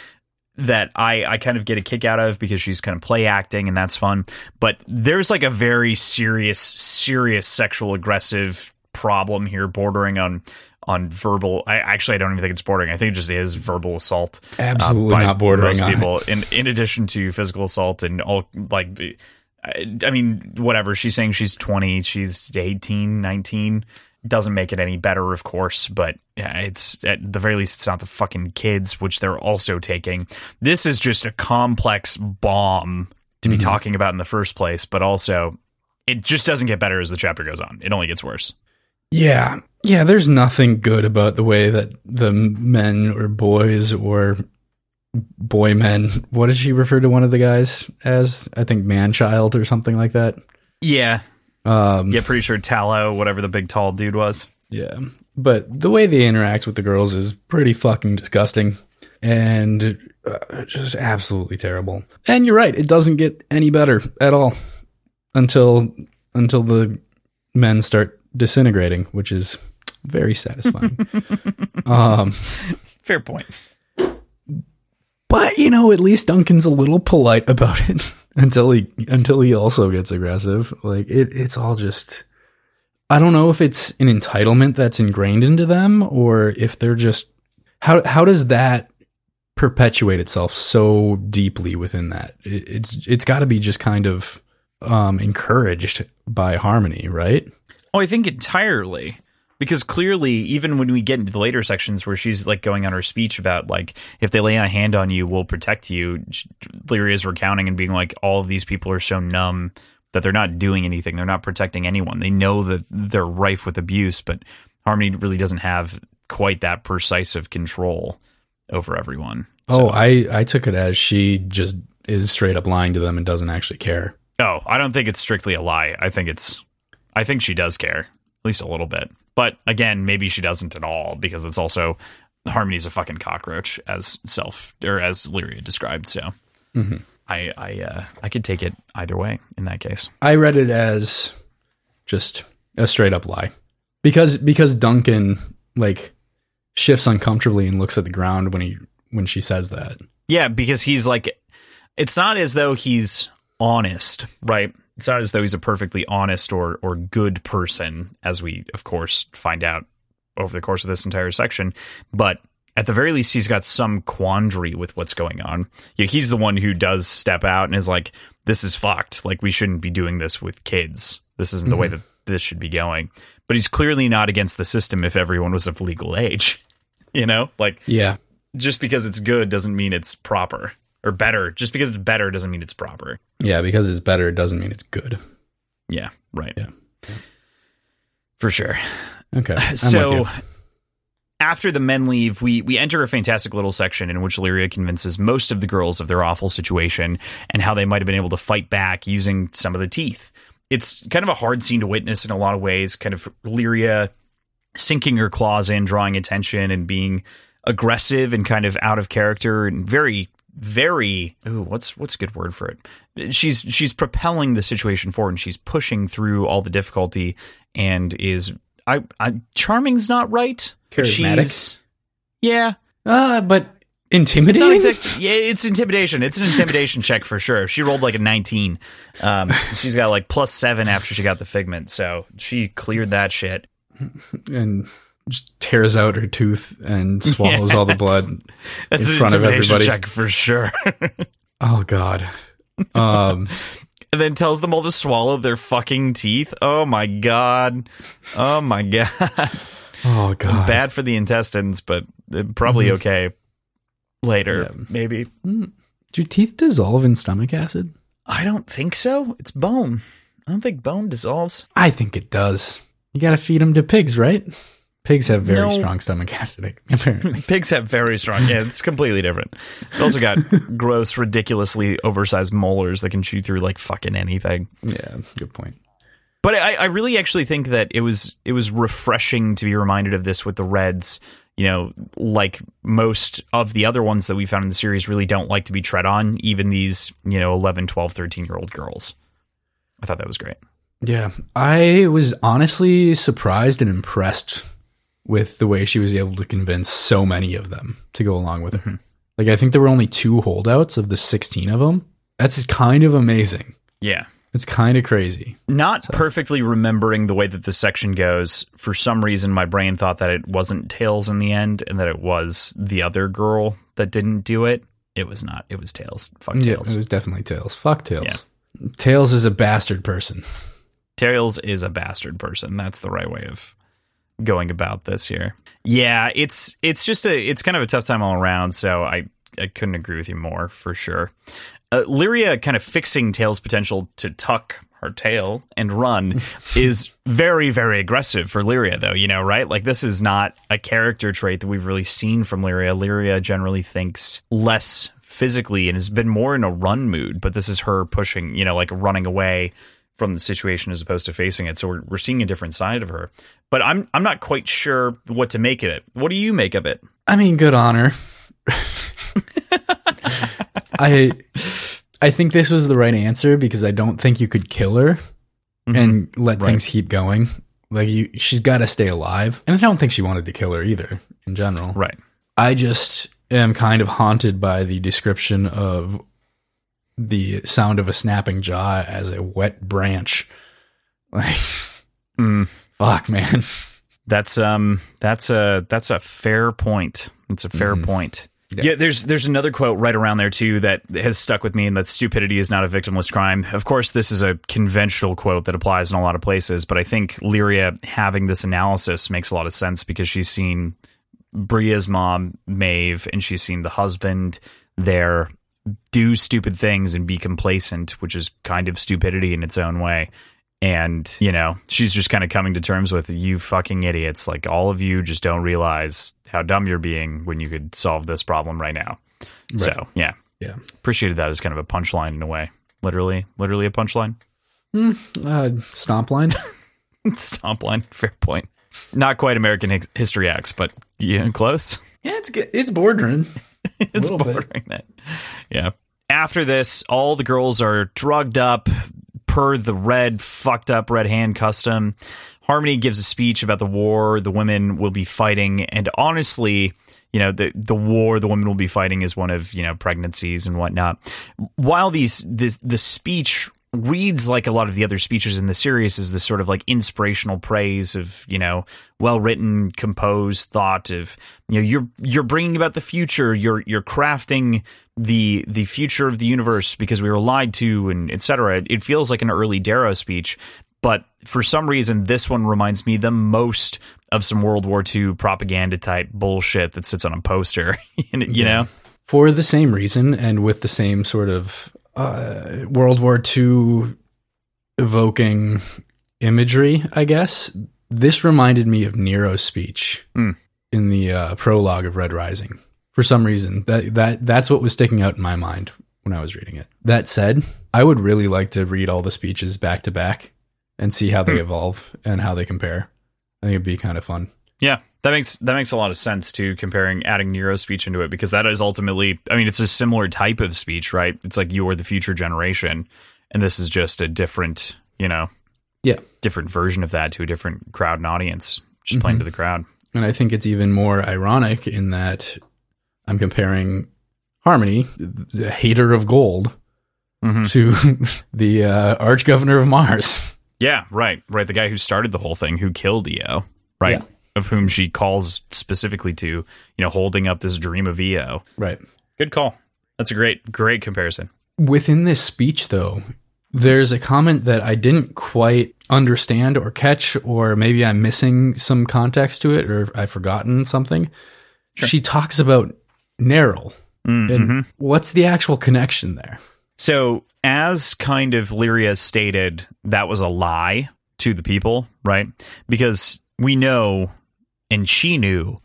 that I, I kind of get a kick out of because she's kind of play acting and that's fun. But there's like a very serious, serious sexual aggressive problem here bordering on on verbal. I actually I don't even think it's bordering. I think it just is verbal assault. Absolutely uh, by not bordering most on people. It. In in addition to physical assault and all, like, I, I mean, whatever. She's saying she's twenty, she's eighteen, nineteen. Doesn't make it any better, of course, but yeah, it's at the very least it's not the fucking kids, which they're also taking. This is just a complex bomb to mm-hmm. be talking about in the first place, but also it just doesn't get better as the chapter goes on. It only gets worse. Yeah. Yeah, there's nothing good about the way that the men or boys or boy men, what did she refer to one of the guys as? I think man-child or something like that. Yeah. Um, yeah, pretty sure Tallow, whatever the big tall dude was. Yeah. But the way they interact with the girls is pretty fucking disgusting and uh, just absolutely terrible. And you're right. It doesn't get any better at all until until the men start disintegrating, which is very satisfying. um, Fair point. But, you know, at least Duncan's a little polite about it. Until he until he also gets aggressive. Like it, it's all just, I don't know if it's an entitlement that's ingrained into them or if they're just, how how does that perpetuate itself so deeply within that? It, it's it's got to be just kind of um, encouraged by Harmony, right? Oh, I think entirely. Because clearly, even when we get into the later sections where she's like going on her speech about like, if they lay a hand on you, we'll protect you. Lyria is recounting and being like, all of these people are so numb that they're not doing anything. They're not protecting anyone. They know that they're rife with abuse, but Harmony really doesn't have quite that precise of control over everyone. So. Oh, I, I took it as she just is straight up lying to them and doesn't actually care. Oh, I don't think it's strictly a lie. I think it's, I think she does care. At least a little bit. But again, maybe she doesn't at all, because it's also Harmony's a fucking cockroach, as self or as Lyria described. So mm-hmm. I I uh, I could take it either way in that case. I read it as just a straight up lie, because because Duncan like shifts uncomfortably and looks at the ground when he when she says that. Yeah, because he's like, it's not as though he's honest, right? It's not as though he's a perfectly honest or or good person, as we, of course, find out over the course of this entire section. But at the very least, he's got some quandary with what's going on. Yeah, he's the one who does step out and is like, this is fucked. Like, we shouldn't be doing this with kids. This isn't mm-hmm. the way that this should be going. But he's clearly not against the system if everyone was of legal age, you know, like, yeah, just because it's good doesn't mean it's proper. Or better, just because it's better doesn't mean it's proper. Yeah, because it's better doesn't mean it's good. Yeah, right. Yeah, yeah. For sure. Okay, I'm so with you. After the men leave, we we enter a fantastic little section in which Lyria convinces most of the girls of their awful situation and how they might have been able to fight back using some of the teeth. It's kind of a hard scene to witness in a lot of ways, kind of Lyria sinking her claws in, drawing attention and being aggressive and kind of out of character and very... very ooh, what's what's a good word for it? She's she's propelling the situation forward and she's pushing through all the difficulty and is I I charming's not right. Charismatic. She's, yeah. Uh but intimidating. It's exact, yeah, it's intimidation. It's an intimidation check for sure. She rolled like a nineteen. Um she's got like plus seven after she got the figment, so she cleared that shit. And just tears out her tooth and swallows yeah, all the blood that's, that's in front of everybody. Check for sure. Oh God. Um, and then tells them all to swallow their fucking teeth. Oh my God. Oh my God. Oh God. Bad for the intestines, but probably mm-hmm. okay later. Yeah. Maybe. Mm. Do teeth dissolve in stomach acid? I don't think so. It's bone. I don't think bone dissolves. I think it does. You got to feed them to pigs, right? Pigs have very no. strong stomach acid, apparently. Pigs have very strong. Yeah, it's completely different. They also got gross, ridiculously oversized molars that can chew through like fucking anything. Yeah, good point. But I, I really actually think that it was it was refreshing to be reminded of this with the Reds. You know, like most of the other ones that we found in the series really don't like to be tread on, even these, you know, eleven, twelve, thirteen-year-old girls. I thought that was great. Yeah, I was honestly surprised and impressed with the way she was able to convince so many of them to go along with her. Like, I think there were only two holdouts of the sixteen of them. That's kind of amazing. Yeah. It's kind of crazy. Not so. perfectly remembering the way that this section goes. For some reason, my brain thought that it wasn't Tails in the end and that it was the other girl that didn't do it. It was not. It was Tails. Fuck Tails. Yeah, it was definitely Tails. Fuck Tails. Yeah. Tails is a bastard person. Tails is a bastard person. That's the right way of going about this here. Yeah, it's it's just a it's kind of a tough time all around, so I, I couldn't agree with you more for sure. Uh, Lyria kind of fixing Tails' potential to tuck her tail and run is very, very aggressive for Lyria, though, you know, right? Like, this is not a character trait that we've really seen from Lyria. Lyria generally thinks less physically and has been more in a run mood, but this is her pushing, you know, like running away from the situation as opposed to facing it. So we're, we're seeing a different side of her. But I'm I'm not quite sure what to make of it. What do you make of it? I mean, good on her. I I think this was the right answer because I don't think you could kill her mm-hmm. and let right. things keep going. Like you, she's got to stay alive. And I don't think she wanted to kill her either in general. Right. I just am kind of haunted by the description of the sound of a snapping jaw as a wet branch. Like, mm. fuck, man. That's um, that's a that's a fair point. It's a fair mm-hmm. point. Yeah. yeah, there's there's another quote right around there too that has stuck with me, and that stupidity is not a victimless crime. Of course, this is a conventional quote that applies in a lot of places, but I think Lyria having this analysis makes a lot of sense because she's seen Bria's mom, Maeve, and she's seen the husband there do stupid things and be complacent, which is kind of stupidity in its own way. And, you know, she's just kind of coming to terms with, you fucking idiots. Like, all of you just don't realize how dumb you're being when you could solve this problem right now. Right. So, yeah. Yeah. Appreciated that as kind of a punchline in a way. Literally, literally a punchline. Mm, uh, stomp line. Stomp line. Fair point. Not quite American H- History X, but yeah, close. Yeah, it's good. It's bordering. It's bordering that. Yeah. After this, all the girls are drugged up per the red, fucked up red hand custom. Harmony gives a speech about the war the women will be fighting. And honestly, you know, the, the war the women will be fighting is one of, you know, pregnancies and whatnot. While these this, the speech reads like a lot of the other speeches in the series is this sort of like inspirational praise of, you know, well-written, composed thought of, you know, you're you're bringing about the future. You're you're crafting the the future of the universe because we were lied to and et cetera. It feels like an early Darrow speech. But for some reason, this one reminds me the most of some World War Two propaganda type bullshit that sits on a poster, you yeah. know, for the same reason and with the same sort of uh, World War Two evoking imagery, I guess. This reminded me of Nero's speech mm. in the uh, prologue of Red Rising. For some reason, that that that's what was sticking out in my mind when I was reading it. That said, I would really like to read all the speeches back to back and see how they evolve and how they compare. I think it'd be kind of fun. Yeah, that makes that makes a lot of sense too, comparing, adding Nero's speech into it, because that is ultimately, I mean, it's a similar type of speech, right? It's like, you're the future generation, and this is just a different, you know, yeah, different version of that to a different crowd and audience, just mm-hmm. playing to the crowd. And I think it's even more ironic in that I'm comparing Harmony, the hater of gold, mm-hmm. to the uh, arch governor of Mars. Yeah, right, right. The guy who started the whole thing, who killed Io, right? Yeah. Of whom she calls specifically to, you know, holding up this dream of Io. Right. Good call. That's a great, great comparison. Within this speech, though, there's a comment that I didn't quite understand or catch, or maybe I'm missing some context to it, or I've forgotten something. Sure. She talks about Neral. Mm-hmm. And what's the actual connection there? So, as kind of Lyria stated, that was a lie to the people, right? Because we know, and she knew,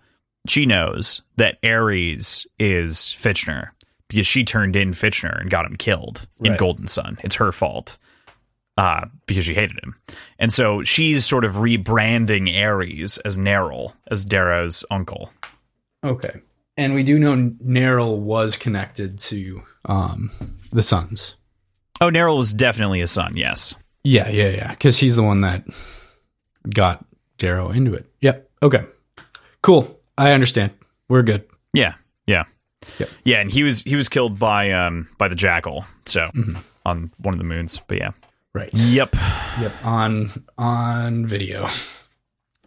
she knows that Ares is Fitchner, because she turned in Fitchner and got him killed right. in Golden Sun. It's her fault uh, because she hated him. And so she's sort of rebranding Ares as Neral, as Darrow's uncle. Okay. And we do know Neral was connected to um, the sons. Oh, Neral was definitely a son, yes. Yeah, yeah, yeah, because he's the one that got Darrow into it. Yep, okay. Cool, I understand. We're good. Yeah, yeah. Yep. Yeah, and he was he was killed by um by the Jackal, so mm-hmm. on one of the moons, but yeah. Right. Yep. Yep. On on video.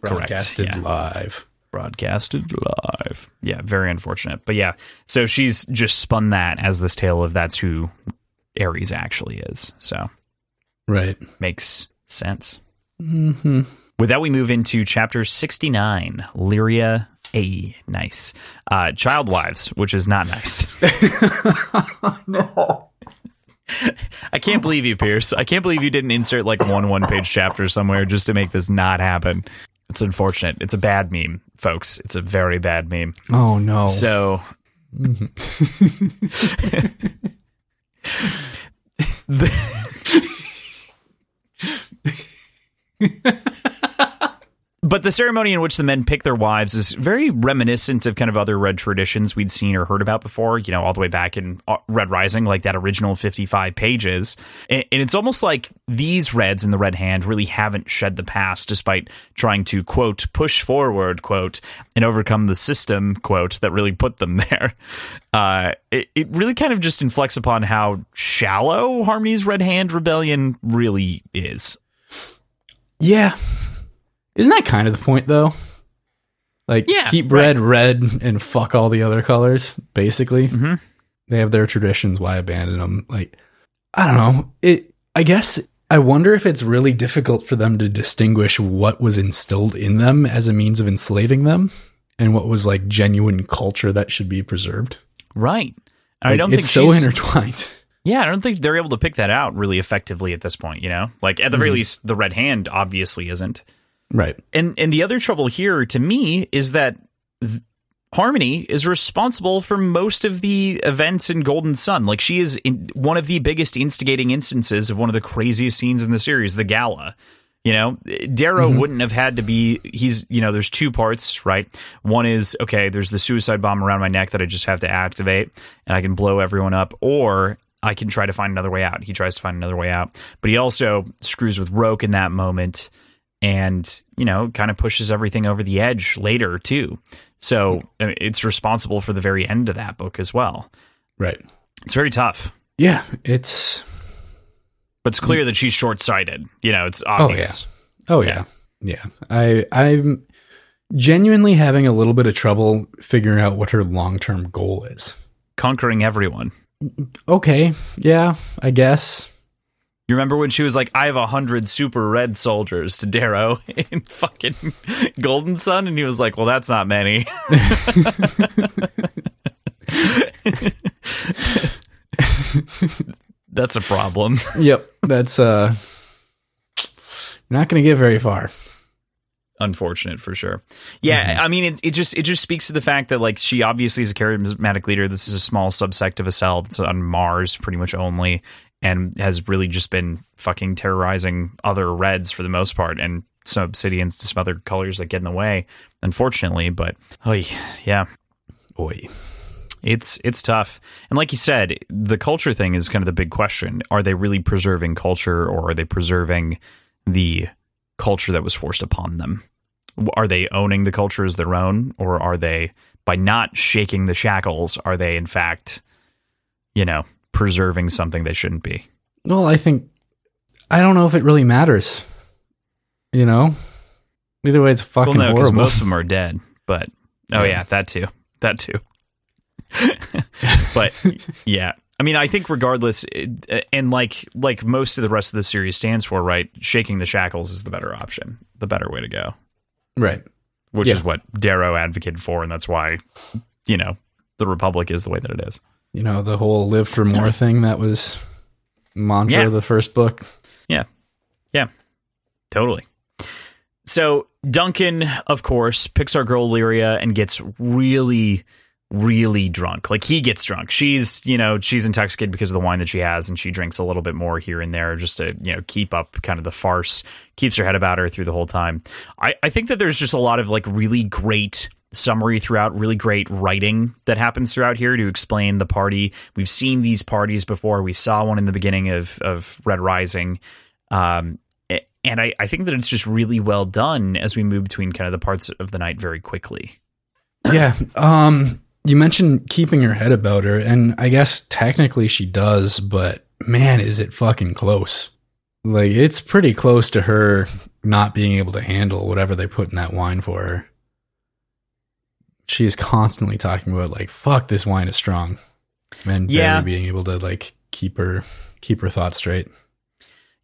Broadcasted Correct. Yeah. live. Broadcasted live. Yeah, very unfortunate. But yeah, so she's just spun that as this tale of that's who Ares actually is. So. Right. Makes sense. Mm-hmm. With that, we move into chapter sixty-nine, Lyria. Hey, nice. Uh, child wives, which is not nice. No. I can't believe you, Pierce. I can't believe you didn't insert like one one-page chapter somewhere just to make this not happen. It's unfortunate. It's a bad meme, folks. It's a very bad meme. Oh, no. So... Mm-hmm. the... But the ceremony in which the men pick their wives is very reminiscent of kind of other Red traditions we'd seen or heard about before, you know, all the way back in Red Rising, like that original fifty-five pages. And it's almost like these Reds in the Red Hand really haven't shed the past, despite trying to, quote, push forward, quote, and overcome the system, quote, that really put them there. Uh, it, it really kind of just inflects upon how shallow Harmony's Red Hand rebellion really is. Yeah. Isn't that kind of the point, though? Like, yeah, keep red, right. red, and fuck all the other colors, basically. Mm-hmm. They have their traditions. Why abandon them? Like, I don't know. It. I guess I wonder if it's really difficult for them to distinguish what was instilled in them as a means of enslaving them and what was, like, genuine culture that should be preserved. Right. Like, I don't it's think it's so intertwined. Yeah, I don't think they're able to pick that out really effectively at this point, you know? Like, at the very mm-hmm. least, the Red Hand obviously isn't. Right. And and the other trouble here to me is that th- Harmony is responsible for most of the events in Golden Sun. Like, she is in one of the biggest instigating instances of one of the craziest scenes in the series, the gala. You know, Darrow mm-hmm. wouldn't have had to be, he's, you know, there's two parts, right? One is, okay, there's the suicide bomb around my neck that I just have to activate and I can blow everyone up, or I can try to find another way out. He tries to find another way out, but he also screws with Roke in that moment. And, you know, kind of pushes everything over the edge later, too. So I mean, it's responsible for the very end of that book as well. Right. It's very tough. Yeah, it's. But it's clear that she's short-sighted. You know, it's obvious. Oh, yeah. Oh, yeah. Yeah. I, I'm genuinely having a little bit of trouble figuring out what her long-term goal is. Conquering everyone. Okay. Yeah, I guess. You remember when she was like, I have a hundred super red soldiers to Darrow in fucking Golden Sun? And he was like, well, that's not many. That's a problem. Yep. That's uh, not going to get very far. Unfortunate for sure. Yeah. Mm-hmm. I mean, it, it just, it just speaks to the fact that, like, she obviously is a charismatic leader. This is a small subsect of a cell that's on Mars pretty much only. And has really just been fucking terrorizing other Reds for the most part, and some Obsidians to some other colors that get in the way, unfortunately. But oh yeah, oy, it's it's tough. And like you said, the culture thing is kind of the big question: are they really preserving culture, or are they preserving the culture that was forced upon them? Are they owning the culture as their own, or are they, by not shaking the shackles, are they in fact, you know? Preserving something they shouldn't be? Well, I think, I don't know if it really matters, you know? Either way, it's fucking well, no, horrible. Most of them are dead, but, oh yeah, yeah that too. That too. But, yeah. I mean, I think regardless, and like like most of the rest of the series stands for, right, shaking the shackles is the better option, the better way to go. Right. Which yeah. is what Darrow advocated for, and that's why, you know, the Republic is the way that it is. You know, the whole live for more thing that was mantra yeah. of the first book. Yeah. Yeah. Totally. So Duncan, of course, picks our girl Lyria and gets really, really drunk. Like, he gets drunk. She's, you know, she's intoxicated because of the wine that she has, and she drinks a little bit more here and there just to, you know, keep up kind of the farce, keeps her head about her through the whole time. I, I think that there's just a lot of, like, really great summary throughout, really great writing that happens throughout here to explain the party. We've seen these parties before. We saw one in the beginning of of Red Rising, um and I, I think that it's just really well done as we move between kind of the parts of the night very quickly. Yeah. Um you mentioned keeping her head about her, and I guess technically she does, but man, is it fucking close. Like, it's pretty close to her not being able to handle whatever they put in that wine for her. She is constantly talking about, like, fuck, this wine is strong. And yeah. barely being able to, like, keep her keep her thoughts straight.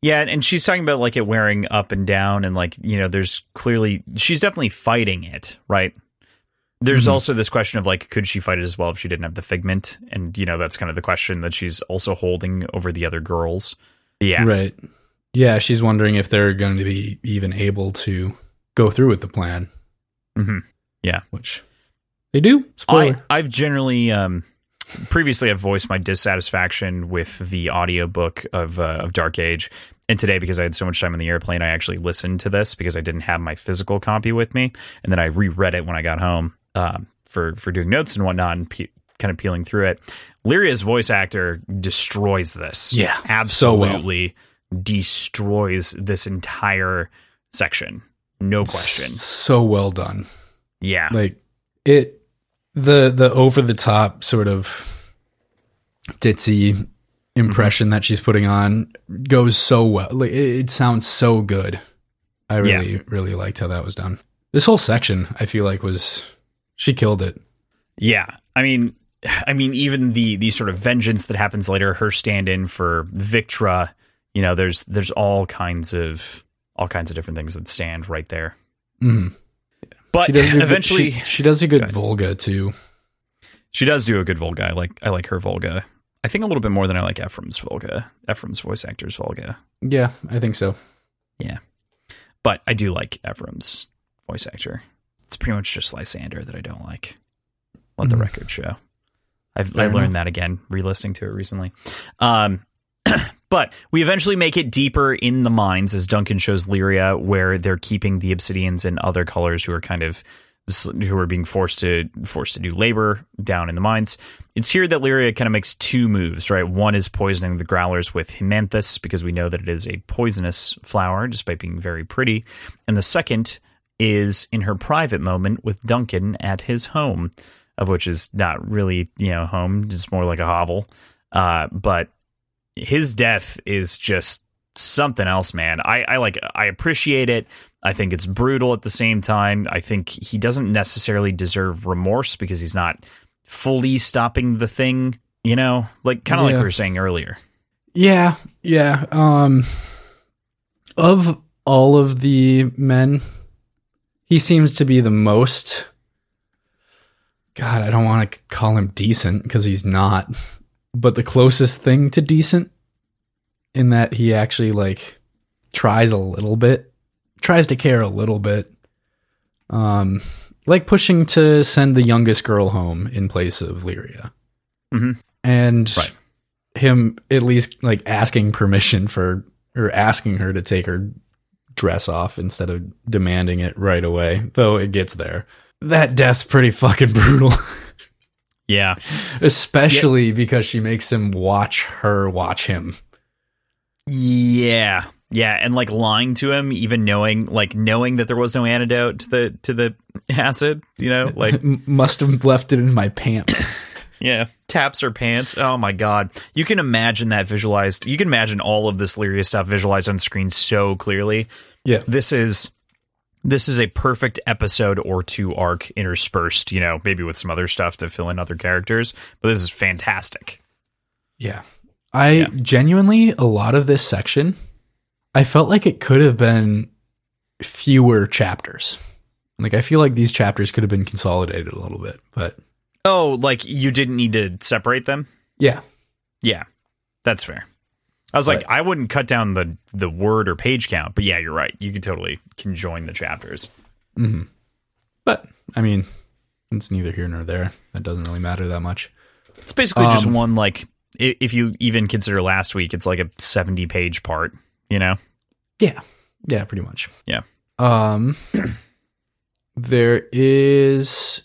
Yeah, and she's talking about, like, it wearing up and down, and, like, you know, there's clearly... She's definitely fighting it, right? There's mm-hmm. also this question of, like, could she fight it as well if she didn't have the figment? And, you know, that's kind of the question that she's also holding over the other girls. Yeah. Right. Yeah, she's wondering if they're going to be even able to go through with the plan. Mm-hmm. Yeah. Which they do. Spoiler. I, I've generally... Um, Previously, I've voiced my dissatisfaction with the audiobook of uh, of Dark Age. And today, because I had so much time on the airplane, I actually listened to this because I didn't have my physical copy with me. And then I reread it when I got home uh, for, for doing notes and whatnot and pe- kind of peeling through it. Lyria's voice actor destroys this. Yeah. Absolutely so well. Destroys this entire section. No question. So well done. Yeah. Like, it... The the over-the-top sort of ditzy impression mm-hmm. that she's putting on goes so well. Like, it, it sounds so good. I really, yeah. really liked how that was done. This whole section, I feel like, was... She killed it. Yeah. I mean, I mean, even the, the sort of vengeance that happens later, her stand-in for Victra, you know, there's there's all kinds of all kinds of different things that stand right there. Mm-hmm. But she does do eventually, good, she, she does a good Volga too. She does do a good Volga. I like, I like her Volga. I think a little bit more than I like Ephraim's Volga. Ephraim's voice actor's Volga. Yeah, I think so. Yeah, but I do like Ephraim's voice actor. It's pretty much just Lysander that I don't like. Let mm-hmm. the record show. I've I learned enough. that again re-listening to it recently. Um, But we eventually make it deeper in the mines as Duncan shows Lyria where they're keeping the obsidians and other colors who are kind of who are being forced to forced to do labor down in the mines. It's here that Lyria kind of makes two moves, right? One is poisoning the growlers with hemanthus because we know that it is a poisonous flower despite being very pretty. And the second is in her private moment with Duncan at his home, of which is not really, you know, home. It's more like a hovel. Uh, but his death is just something else, man. I, I like, I appreciate it. I think it's brutal at the same time. I think he doesn't necessarily deserve remorse because he's not fully stopping the thing, you know, like kind of yeah. like we were saying earlier. Yeah. Yeah. Um, of all of the men, he seems to be the most, God, I don't want to call him decent because he's not, but the closest thing to decent in that he actually like tries a little bit, tries to care a little bit. Um, like pushing to send the youngest girl home in place of Lyria mm-hmm. and right. him at least like asking permission for, or asking her to take her dress off instead of demanding it right away, though it gets there. That death's pretty fucking brutal. Yeah. Especially yeah. because she makes him watch her watch him. Yeah. Yeah. And like lying to him, even knowing like knowing that there was no antidote to the to the acid, you know, like must have left it in my pants. Yeah. Taps her pants. Oh my God. You can imagine that visualized. You can imagine all of this Lyria stuff visualized on screen so clearly. Yeah. This is This is a perfect episode or two arc interspersed, you know, maybe with some other stuff to fill in other characters, but this is fantastic. Yeah. I yeah. genuinely, a lot of this section, I felt like it could have been fewer chapters. Like, I feel like these chapters could have been consolidated a little bit, but. Oh, like you didn't need to separate them? Yeah. Yeah, that's fair. I was but, like, I wouldn't cut down the, the word or page count, but yeah, you're right. You could totally conjoin the chapters. Mm-hmm. But, I mean, it's neither here nor there. That doesn't really matter that much. It's basically um, just one, like, if you even consider last week, it's like a seventy-page part, you know? Yeah. Yeah, pretty much. Yeah. Um, there is...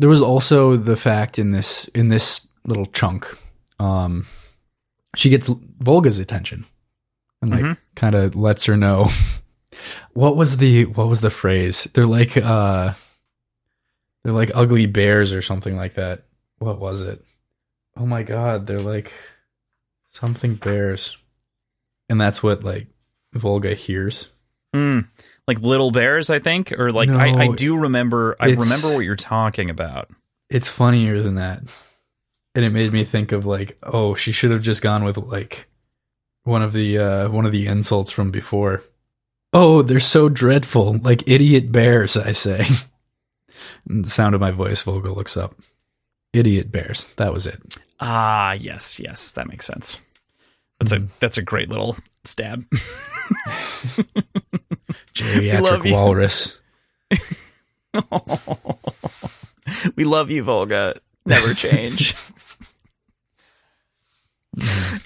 There was also the fact in this in this little chunk... Um, she gets Volga's attention and like mm-hmm. kind of lets her know what was the, what was the phrase? They're like, uh, they're like ugly bears or something like that. What was it? Oh my God. They're like something bears. And that's what, like, Volga hears. Mm. Like Little Bears, I think? Or, like, no, I, I do remember... I remember what you're talking about. It's funnier than that. And it made me think of, like, oh, she should have just gone with, like, one of the uh, one of the insults from before. Oh, they're so dreadful. Like idiot bears, I say. And the sound of my voice, Volga looks up. Idiot bears. That was it. Ah, yes, yes. That makes sense. That's mm-hmm. a that's a great little stab. Geriatric walrus. Oh, we love you, Volga. Never change.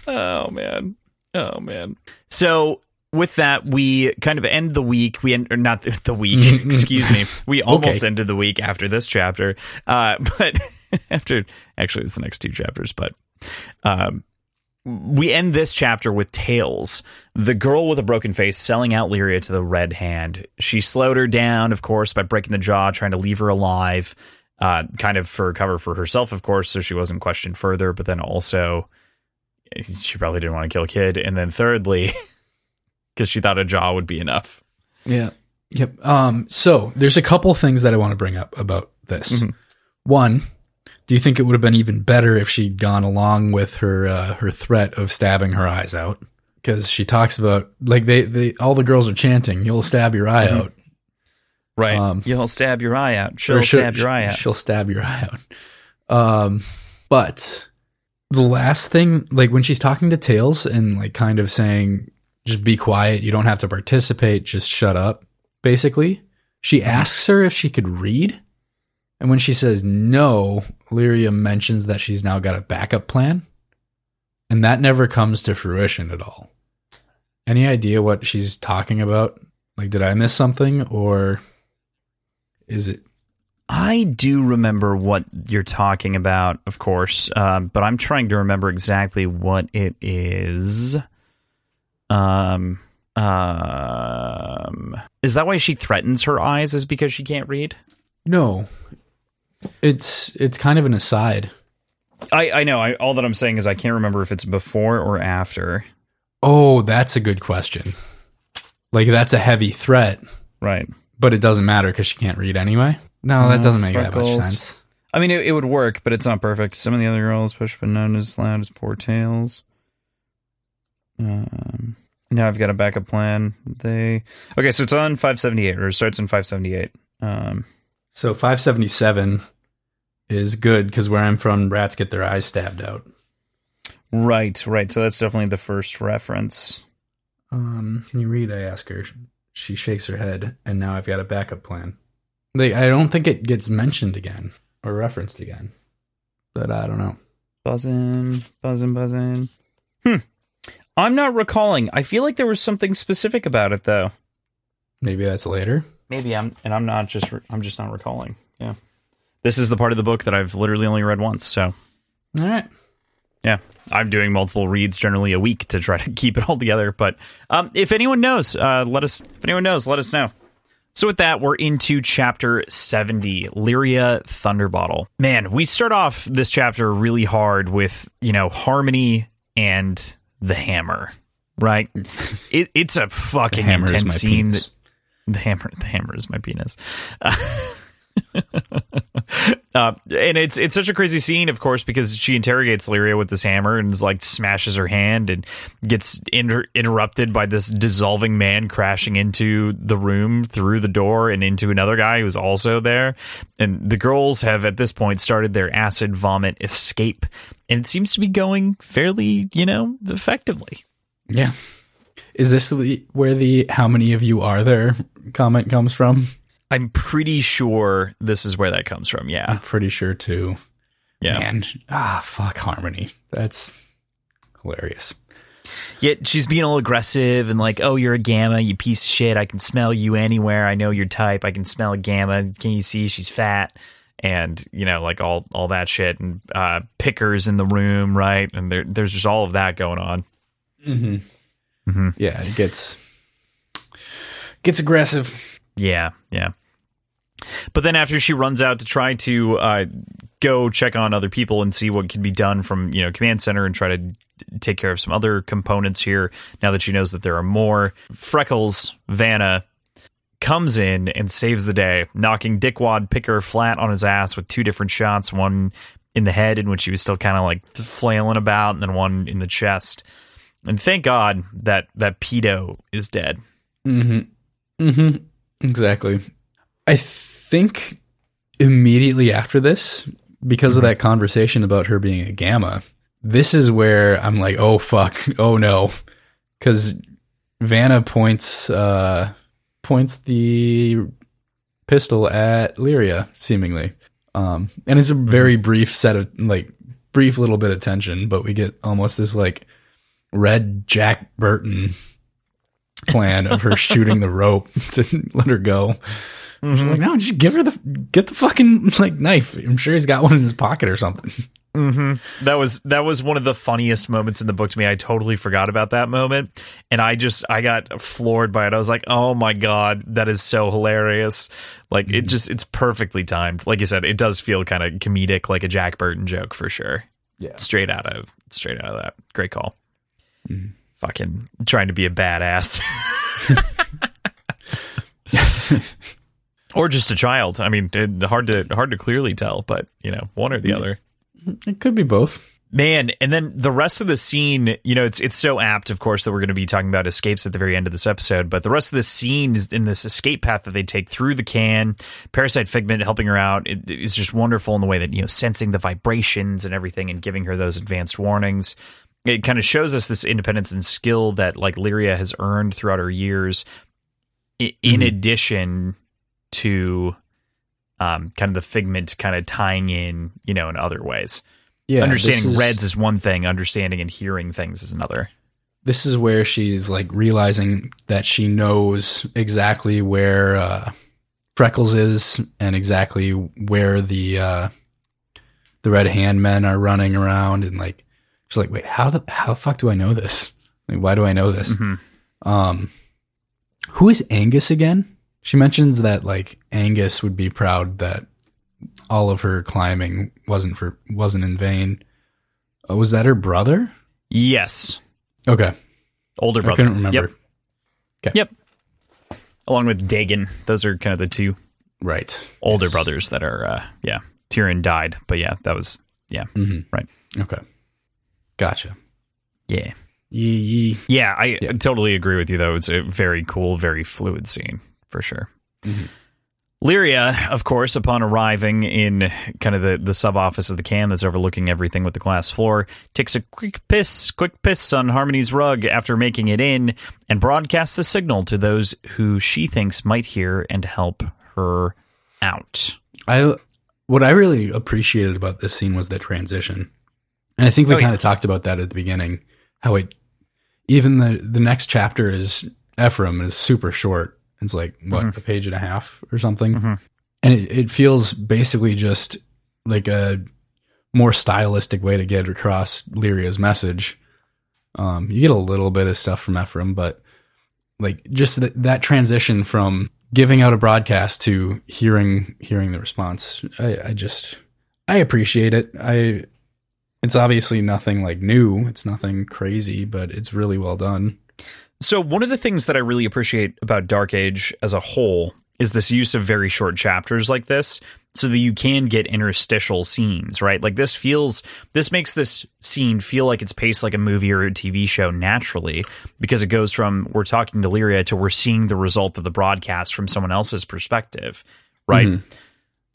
Oh, man. Oh, man. So... with that, we kind of end the week. We end, or not the week, excuse me. We almost okay. ended the week after this chapter. Uh, but after, actually, it's the next two chapters. But um, we end this chapter with Tails, the girl with a broken face, selling out Lyria to the Red Hand. She slowed her down, of course, by breaking the jaw, trying to leave her alive, uh, kind of for cover for herself, of course, so she wasn't questioned further. But then also, she probably didn't want to kill a kid. And then thirdly... because she thought a jaw would be enough. Yeah. Yep. Um, so there's a couple things that I want to bring up about this. Mm-hmm. One, do you think it would have been even better if she'd gone along with her uh, her threat of stabbing her eyes out? Because she talks about, like, they, they all the girls are chanting, "You'll stab your eye mm-hmm. out." Right. Um, You'll stab your eye out. She'll, she'll stab your eye out. She'll stab your eye out. Um, but the last thing, like when she's talking to Tails and like kind of saying, just be quiet. You don't have to participate. Just shut up, basically. She asks her if she could read. And when she says no, Lyria mentions that she's now got a backup plan. And that never comes to fruition at all. Any idea what she's talking about? Like, did I miss something? Or is it... I do remember what you're talking about, of course. Uh, but I'm trying to remember exactly what it is... Um, um, is that why she threatens her eyes, is because she can't read? No, it's, it's kind of an aside. I, I know. I, all that I'm saying is I can't remember if it's before or after. Oh, that's a good question. Like, that's a heavy threat. Right. But it doesn't matter because she can't read anyway. No, that uh, doesn't make freckles. that much sense. I mean, it, it would work, but it's not perfect. Some of the other girls push, but none as loud as poor Tails. Um, now I've got a backup plan. They okay, so it's on five seventy-eight, or it starts in five seventy-eight. Um, so five seventy-seven is good because where I'm from, rats get their eyes stabbed out. Right, right. So that's definitely the first reference. Um, can you read? I ask her. She shakes her head, and now I've got a backup plan. Like, I don't think it gets mentioned again or referenced again, but I don't know. Buzzing, buzzing, buzzing. Hmm. I'm not recalling. I feel like there was something specific about it, though. Maybe that's later. Maybe I'm, and I'm not just. Re- I'm just not recalling. Yeah, this is the part of the book that I've literally only read once. So, all right. Yeah, I'm doing multiple reads generally a week to try to keep it all together. But um, if anyone knows, uh, let us. If anyone knows, let us know. So with that, we're into chapter seventy, Lyria Thunderbottle. Man, we start off this chapter really hard with, you know, Harmony and the hammer, right? It, it's a fucking intense scene. That, the hammer, the hammer is my penis. Uh, uh, and it's it's such a crazy scene, of course, because she interrogates Lyria with this hammer and is like smashes her hand and gets inter- interrupted by this dissolving man crashing into the room through the door and into another guy who's also there. And the girls have at this point started their acid vomit escape. And it seems to be going fairly, you know, effectively. Yeah. Is this where the "how many of you are there" comment comes from? I'm pretty sure this is where that comes from, yeah. I'm pretty sure, too. Yeah. Man, ah, fuck Harmony. That's hilarious. Yet she's being all aggressive and like, "Oh, you're a gamma, you piece of shit. I can smell you anywhere. I know your type. I can smell a gamma. Can you see she's fat?" And, you know, like all, all that shit, and uh, pickers in the room, right? And there, there's just all of that going on. Mm-hmm. Mm-hmm. Yeah, it gets gets aggressive. Yeah, yeah. But then after she runs out to try to uh, go check on other people and see what can be done from, you know, command center, and try to take care of some other components here now that she knows that there are more. Freckles, Vanna, comes in and saves the day, knocking Dickwad Picker flat on his ass with two different shots, one in the head in which he was still kind of like flailing about, and then one in the chest. And thank God that that pedo is dead. Mm-hmm. Mm-hmm. Exactly. I think immediately after this, because mm-hmm. of that conversation about her being a gamma, this is where I'm like, oh, fuck. Oh, no. Because Vanna points uh, points the pistol at Lyria, seemingly. Um, and it's a very brief set of, like, brief little bit of tension, but we get almost this, like, red Jack Burton plan of her shooting the rope to let her go. Mm-hmm. She's like, no, just give her the, get the fucking, like, knife. I'm sure he's got one in his pocket or something. Mm-hmm. That was, that was one of the funniest moments in the book to me. I totally forgot about that moment. And I just, I got floored by it. I was like, oh my God, that is so hilarious. Like, it just, it's perfectly timed. Like you said, it does feel kind of comedic, like a Jack Burton joke for sure. Yeah. Straight out of, straight out of that. Great call. Mm. Fucking trying to be a badass. Or just a child. I mean, it, hard to hard to clearly tell, but, you know, one or the other. It could be both. Man, and then the rest of the scene, you know, it's it's so apt, of course, that we're going to be talking about escapes at the very end of this episode, but the rest of the scene is in this escape path that they take through the can. Parasite Figment helping her out is it, just wonderful in the way that, you know, sensing the vibrations and everything and giving her those advanced warnings. It kind of shows us this independence and skill that, like, Lyria has earned throughout her years, in mm-hmm. addition to um, kind of the Figment kind of tying in, you know, in other ways. Yeah, understanding is, reds is one thing, understanding and hearing things is another. This is where she's, like, realizing that she knows exactly where uh, Freckles is and exactly where the uh, the Red Hand men are running around, and, like, she's like, wait, how the how the fuck do I know this? Like, why do I know this? Mm-hmm. Um, who is Angus again? She mentions that, like, Angus would be proud that all of her climbing wasn't for wasn't in vain. Uh, was that her brother? Yes. Okay. Older brother. I couldn't remember. Yep. Okay. Yep. Along with Dagon, those are kind of the two right older yes. brothers that are. Uh, yeah, Tyrion died, but yeah, that was yeah mm-hmm. right. Okay. Gotcha. Yeah. Yeah. Yeah, I yeah. totally agree with you, though. It's a very cool, very fluid scene, for sure. Mm-hmm. Lyria, of course, upon arriving in kind of the, the sub-office of the can that's overlooking everything with the glass floor, takes a quick piss, quick piss on Harmony's rug after making it in, and broadcasts a signal to those who she thinks might hear and help her out. I What I really appreciated about this scene was the transition. And I think we oh, kind of yeah. talked about that at the beginning, how it, even the, the next chapter is Ephraim is super short. It's like, what, mm-hmm. a page and a half or something. Mm-hmm. And it, it feels basically just like a more stylistic way to get across Lyria's message. Um, you get a little bit of stuff from Ephraim, but like just th- that transition from giving out a broadcast to hearing, hearing the response. I, I just, I appreciate it. I, It's obviously nothing like new. It's nothing crazy, but it's really well done. So one of the things that I really appreciate about Dark Age as a whole is this use of very short chapters like this so that you can get interstitial scenes, right? Like this feels, this makes this scene feel like it's paced like a movie or a T V show naturally, because it goes from we're talking to Lyria to we're seeing the result of the broadcast from someone else's perspective, right? Mm-hmm.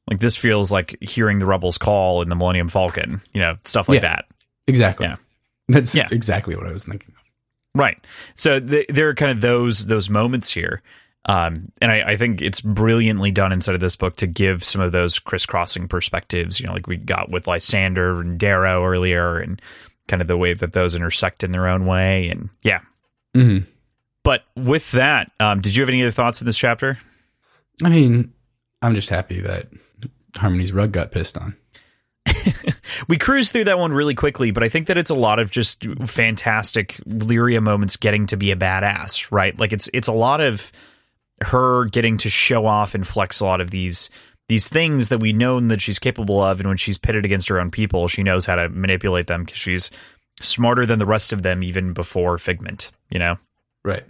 Like, this feels like hearing the Rebels call in the Millennium Falcon, you know, stuff like yeah, that. Exactly. Yeah. That's yeah. exactly what I was thinking of. Right. So th- there are kind of those those moments here. Um, and I, I think it's brilliantly done inside of this book to give some of those crisscrossing perspectives, you know, like we got with Lysander and Darrow earlier, and kind of the way that those intersect in their own way. And yeah. Mm-hmm. But with that, um, did you have any other thoughts in this chapter? I mean, I'm just happy that Harmony's rug got pissed on. We cruised through that one really quickly, but I think that it's a lot of just fantastic Lyria moments getting to be a badass, right? Like it's it's a lot of her getting to show off and flex a lot of these these things that we know that she's capable of, and when she's pitted against her own people, she knows how to manipulate them because she's smarter than the rest of them even before Figment, you know? Right.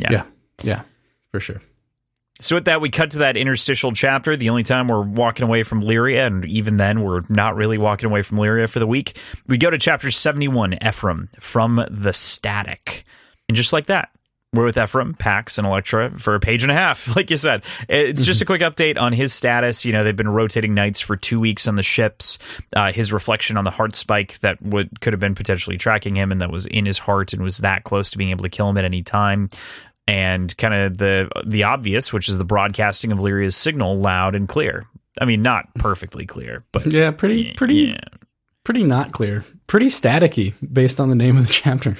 Yeah. Yeah, yeah, for sure. So with that, we cut to that interstitial chapter, the only time we're walking away from Lyria, and even then, we're not really walking away from Lyria for the week. We go to chapter seventy-one, Ephraim, From the Static. And just like that, we're with Ephraim, Pax, and Electra for a page and a half, like you said. It's just a quick update on his status. You know, they've been rotating nights for two weeks on the ships. Uh, his reflection on the heart spike that would could have been potentially tracking him and that was in his heart and was that close to being able to kill him at any time. And kind of the the obvious, which is the broadcasting of Lyria's signal loud and clear. I mean, not perfectly clear, but yeah, pretty, pretty, yeah. pretty not clear. Pretty staticky, based on the name of the chapter.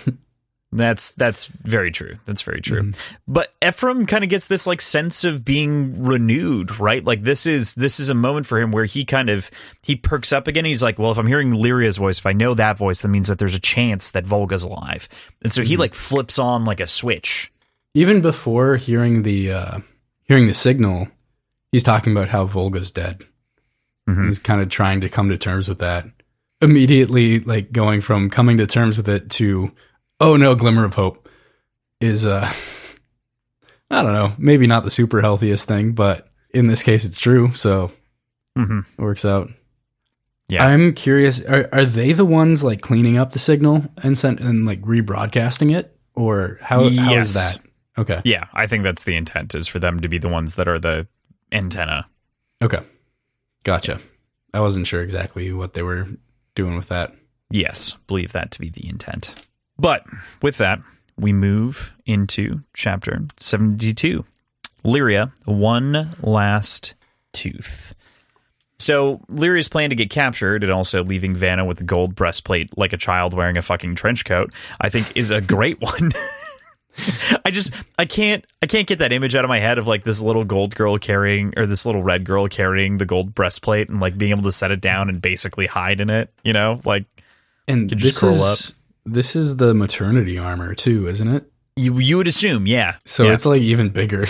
That's that's very true. That's very true. Mm-hmm. But Ephraim kind of gets this like sense of being renewed, right? Like this is this is a moment for him where he kind of he perks up again. He's like, well, if I'm hearing Lyria's voice, if I know that voice, that means that there's a chance that Volga's alive. And so mm-hmm. he like flips on like a switch. Even before hearing the uh, hearing the signal, he's talking about how Volga's dead. Mm-hmm. He's kind of trying to come to terms with that. Immediately, like going from coming to terms with it to, oh no, glimmer of hope is, uh, I don't know, maybe not the super healthiest thing, but in this case, it's true, so mm-hmm. it works out. Yeah, I'm curious. Are are they the ones like cleaning up the signal and sent and like rebroadcasting it, or how yes. how is that? Okay. Yeah, I think that's the intent, is for them to be the ones that are the antenna. Okay. Gotcha. I wasn't sure exactly what they were doing with that. Yes, believe that to be the intent. But with that, we move into chapter seventy-two. Lyria, One Last Tooth. So Lyria's plan to get captured and also leaving Vanna with the gold breastplate like a child wearing a fucking trench coat, I think is a great one. I just I can't I can't get that image out of my head of like this little gold girl carrying or this little red girl carrying the gold breastplate and like being able to set it down and basically hide in it, you know, like and this just curl is, up. This is the maternity armor too, isn't it? You you would assume, yeah. So yeah. It's like even bigger.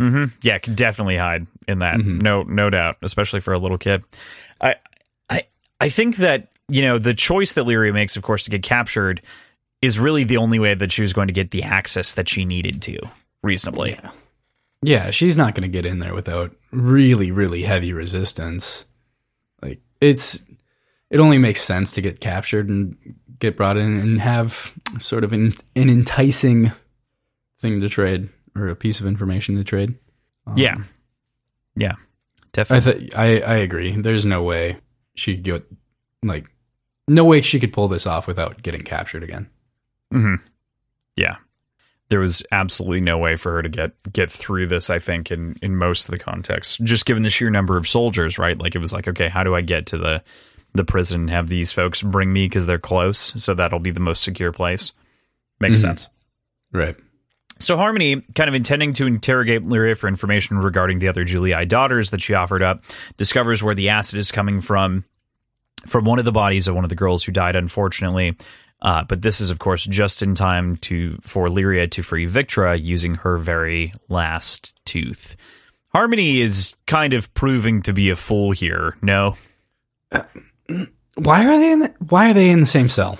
mm-hmm. Yeah, can definitely hide in that. Mm-hmm. No, no doubt, especially for a little kid. I I I think that, you know, the choice that Lyria makes, of course, to get captured is really the only way that she was going to get the access that she needed to reasonably. Yeah, yeah, she's not going to get in there without really, really heavy resistance. Like it's, it only makes sense to get captured and get brought in and have sort of an, an enticing thing to trade or a piece of information to trade. Um, yeah. Yeah, definitely. I, th- I, I agree. There's no way she could get, like no way she could pull this off without getting captured again. Hmm. Yeah, there was absolutely no way for her to get get through this, I think, in in most of the context, just given the sheer number of soldiers, right? Like it was like, okay, how do I get to the the prison and have these folks bring me because they're close, so that'll be the most secure place. Makes mm-hmm. sense, right? So Harmony, kind of intending to interrogate Lyria for information regarding the other Julii daughters that she offered up, discovers where the acid is coming from from one of the bodies of one of the girls who died, unfortunately. Uh, but this is, of course, just in time to for Lyria to free Victra using her very last tooth. Harmony is kind of proving to be a fool here. No, uh, why are they in the, why are they in the same cell?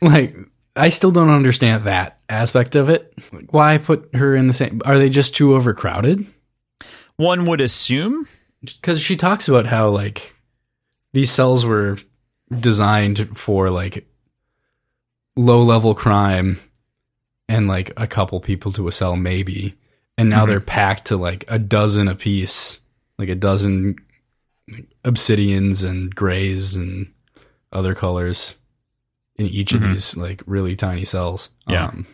Like, I still don't understand that aspect of it. Like, why put her in the same? Are they just too overcrowded? One would assume, because she talks about how like these cells were designed for like low-level crime and like a couple people to a cell maybe, and now mm-hmm. they're packed to like a dozen a piece, like a dozen obsidians and grays and other colors in each mm-hmm. of these like really tiny cells. Yeah. Um,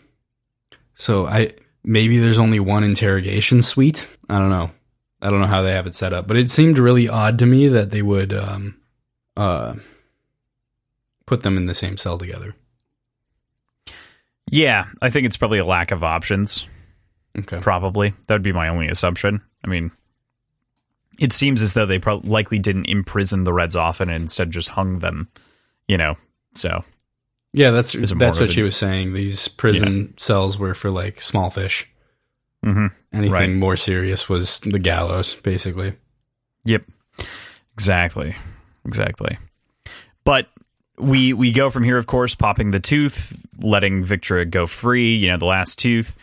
so I maybe there's only one interrogation suite. I don't know. I don't know how they have it set up, but it seemed really odd to me that they would um uh put them in the same cell together. Yeah, I think it's probably a lack of options. Okay. Probably. That would be my only assumption. I mean, it seems as though they pro- likely didn't imprison the Reds often and instead just hung them, you know, so. Yeah, that's that's what a, she was saying. These prison yeah. cells were for, like, small fish. Mm-hmm. Anything right. more serious was the gallows, basically. Yep. Exactly. Exactly. But we we go from here, of course, popping the tooth, letting Victra go free, you know, the last tooth.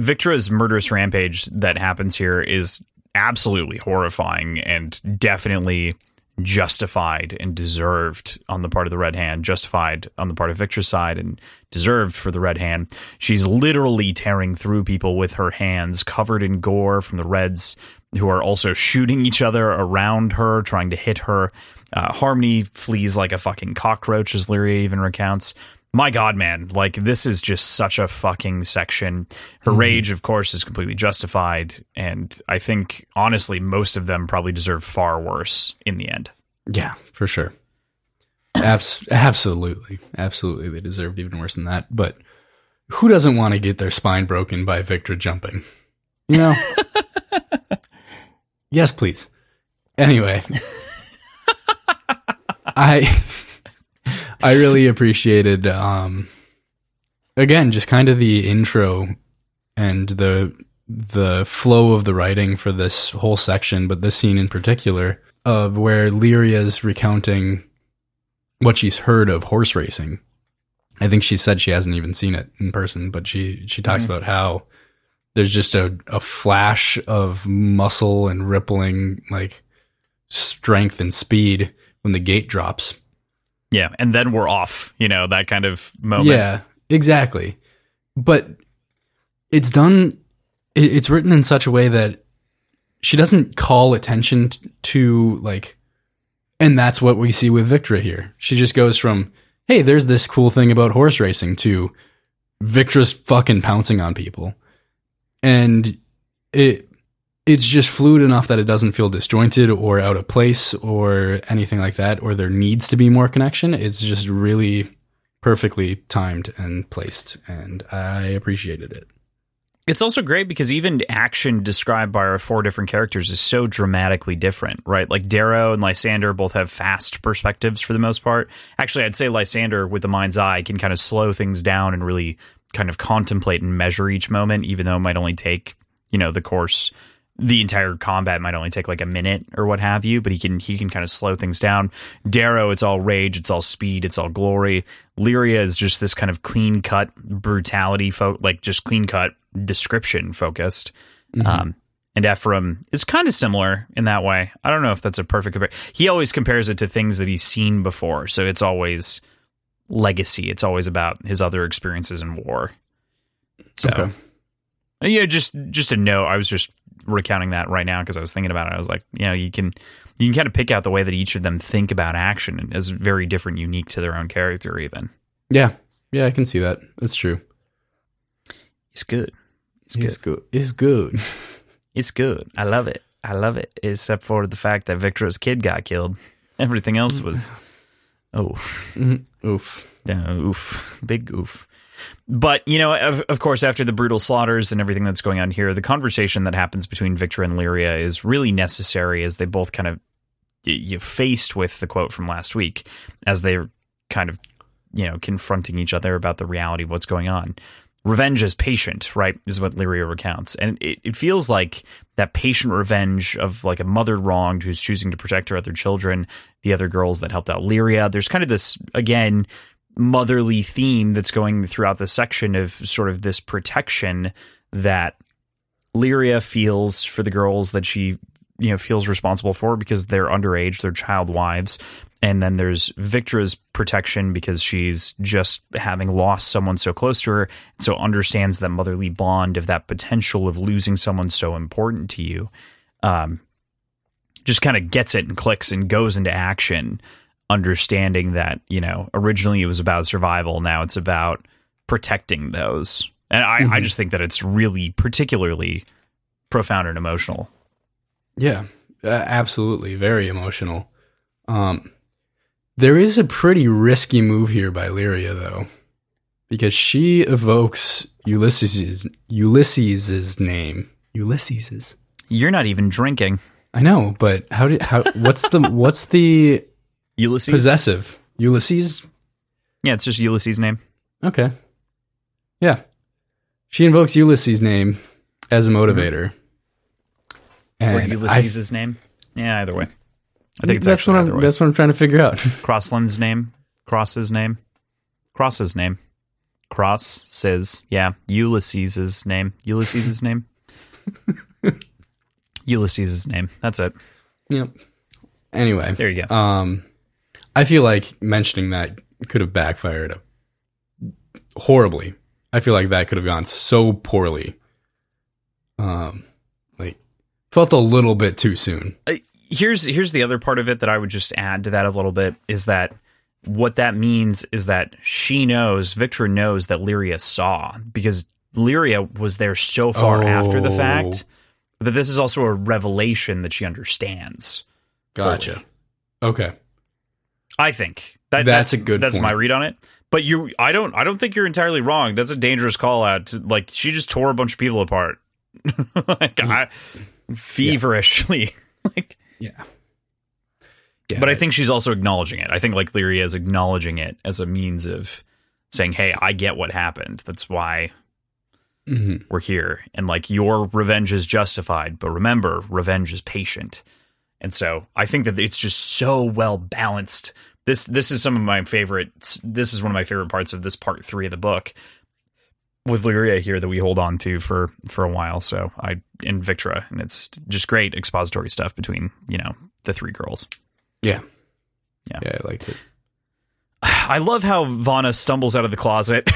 Victra's murderous rampage that happens here is absolutely horrifying and definitely justified and deserved on the part of the Red Hand, justified on the part of Victra's side and deserved for the Red Hand. She's literally tearing through people with her hands, covered in gore from the Reds, who are also shooting each other around her, trying to hit her. Uh, Harmony flees like a fucking cockroach, as Lyria even recounts. My God, man, like, this is just such a fucking section. Her mm-hmm. rage, of course, is completely justified. And I think, honestly, most of them probably deserve far worse in the end. Yeah, for sure. Abs- absolutely. Absolutely. They deserved even worse than that. But who doesn't want to get their spine broken by Victra jumping? You know? Yes, please. Anyway. I... I really appreciated, um, again, just kind of the intro and the the flow of the writing for this whole section, but this scene in particular, of where Lyria's recounting what she's heard of horse racing. I think she said she hasn't even seen it in person, but she, she talks mm-hmm. about how there's just a, a flash of muscle and rippling, like, strength and speed when the gate drops. Yeah, and then we're off, you know, that kind of moment. Yeah, exactly. But it's done, it's written in such a way that she doesn't call attention to, like, and that's what we see with Victra here. She just goes from, hey, there's this cool thing about horse racing, to Victra's fucking pouncing on people. And it it's just fluid enough that it doesn't feel disjointed or out of place or anything like that, or there needs to be more connection. It's just really perfectly timed and placed, and I appreciated it. It's also great because even action described by our four different characters is so dramatically different, right? Like Darrow and Lysander both have fast perspectives for the most part. Actually, I'd say Lysander with the mind's eye can kind of slow things down and really kind of contemplate and measure each moment, even though it might only take, you know, the course... the entire combat might only take like a minute or what have you, but he can he can kind of slow things down. Darrow, it's all rage, it's all speed, it's all glory. Lyria is just this kind of clean cut brutality, fo- like just clean cut description focused. Mm-hmm. Um, and Ephraim is kind of similar in that way. I don't know if that's a perfect compare. He always compares it to things that he's seen before, so it's always legacy. It's always about his other experiences in war. So, okay. yeah, just just a note. I was just recounting that right now because I was thinking about it. I was like, you know, you can you can kind of pick out the way that each of them think about action as very different, unique to their own character even. Yeah. Yeah, I can see that. That's true. It's good. It's good. It's good. It's good. It's good. I love it. I love it. Except for the fact that Victra's kid got killed. Everything else was oh. Oof. Yeah, oof. Big oof. But, you know, of, of course, after the brutal slaughters and everything that's going on here, the conversation that happens between Victra and Lyria is really necessary as they both kind of you know, faced with the quote from last week as they're kind of, you know, confronting each other about the reality of what's going on. Revenge is patient, right, is what Lyria recounts. And it, it feels like that patient revenge of like a mother wronged who's choosing to protect her other children, the other girls that helped out Lyria. There's kind of this, again... motherly theme that's going throughout the section of sort of this protection that Lyria feels for the girls that she, you know, feels responsible for because they're underage, they're child wives. And then there's Victra's protection because she's just having lost someone so close to her. And so understands that motherly bond of that potential of losing someone so important to you. Um, just kind of gets it and clicks and goes into action. Understanding that, you know, originally it was about survival, now it's about protecting those. And I, mm-hmm. I just think that it's really particularly profound and emotional. Yeah, absolutely. Very emotional. Um, there is a pretty risky move here by Lyria, though, because she evokes Ulysses's, Ulysses's name. Ulysses's. You're not even drinking. I know, but how did, how, what's the, what's the, Ulysses? Possessive. Ulysses? Yeah, it's just Ulysses' name. Okay. Yeah. She invokes Ulysses' name as a motivator. Mm-hmm. Or Ulysses' his name? Yeah, either way. I think it's that's actually what I'm, way. That's what I'm trying to figure out. Crossland's name. Cross's name. Cross's name. Cross says, yeah, Ulysses' name. Ulysses' name. Ulysses' name. That's it. Yep. Anyway. There you go. Um, I feel like mentioning that could have backfired horribly. I feel like that could have gone so poorly. Um, like, felt a little bit too soon. Uh, here's here's the other part of it that I would just add to that a little bit is that what that means is that she knows, Victra knows that Lyria saw, because Lyria was there so far oh. after the fact that this is also a revelation that she understands. Gotcha. Fully. Okay. I think that, that's, that's a good that's point. My read on it. But you, I don't, I don't think you're entirely wrong. That's a dangerous call out. To, like, she just tore a bunch of people apart, like I, feverishly. Yeah. like, yeah. yeah. But I think she's also acknowledging it. I think like Lyria is acknowledging it as a means of saying, "Hey, I get what happened. That's why mm-hmm. we're here." And like, your revenge is justified, but remember, revenge is patient. And so I think that it's just so well balanced. This this is some of my favorite. This is one of my favorite parts of this part three of the book with Lyria here that we hold on to for for a while. So I in Victra, and it's just great expository stuff between, you know, the three girls. Yeah, yeah, yeah I liked it. I love how Vanna stumbles out of the closet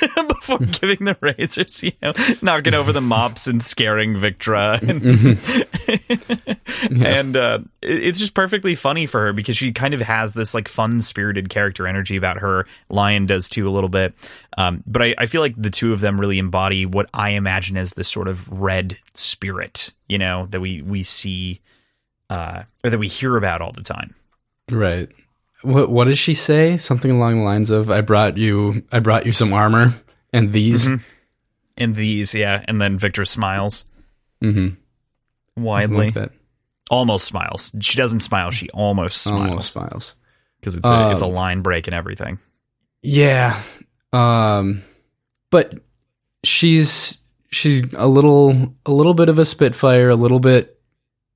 before giving the razors, you know, knocking over the mops and scaring Victra. And, mm-hmm. yeah. and uh, it's just perfectly funny for her because she kind of has this like fun spirited character energy about her. Lion does too a little bit. Um, but I, I feel like the two of them really embody what I imagine as this sort of red spirit, you know, that we, we see uh, or that we hear about all the time. Right. What what does she say? Something along the lines of, I brought you I brought you some armor and these. Mm-hmm. And these, yeah. And then Victra smiles. Mm-hmm. Widely. Like almost smiles. She doesn't smile, she almost smiles. Almost smiles. Because it's a um, it's a line break and everything. Yeah. Um but she's she's a little a little bit of a spitfire, a little bit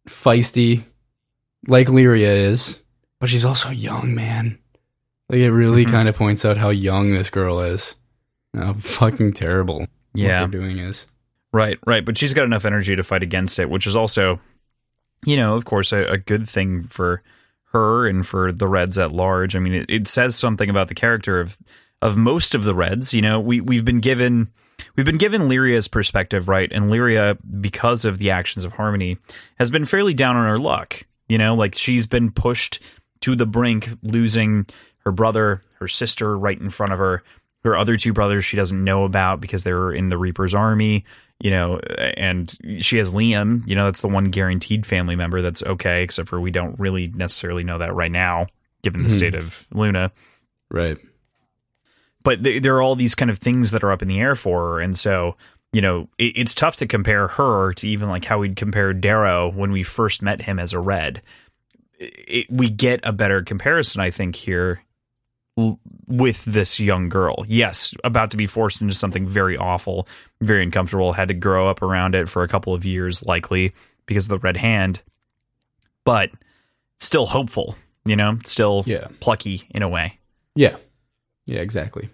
feisty, like Lyria is. But she's also young, man. Like, it really mm-hmm. kind of points out how young this girl is. How fucking terrible yeah. what they're doing is. Right, right. But she's got enough energy to fight against it, which is also, you know, of course, a, a good thing for her and for the Reds at large. I mean, it, it says something about the character of of most of the Reds. You know, we, we've been given... We've been given Lyria's perspective, right? And Lyria, because of the actions of Harmony, has been fairly down on her luck. You know, like, she's been pushed to the brink, losing her brother, her sister right in front of her, her other two brothers she doesn't know about because they're in the Reaper's army, you know, and she has Liam, you know, that's the one guaranteed family member that's okay, except for we don't really necessarily know that right now, given the mm-hmm. state of Luna. Right. But th- there are all these kind of things that are up in the air for her, and so, you know, it- it's tough to compare her to even like how we'd compare Darrow when we first met him as a Red. It, we get a better comparison, I think, here l- with this young girl. Yes, about to be forced into something very awful, very uncomfortable, had to grow up around it for a couple of years, likely, because of the red hand, but still hopeful, you know, still yeah. plucky in a way. Yeah, yeah, exactly.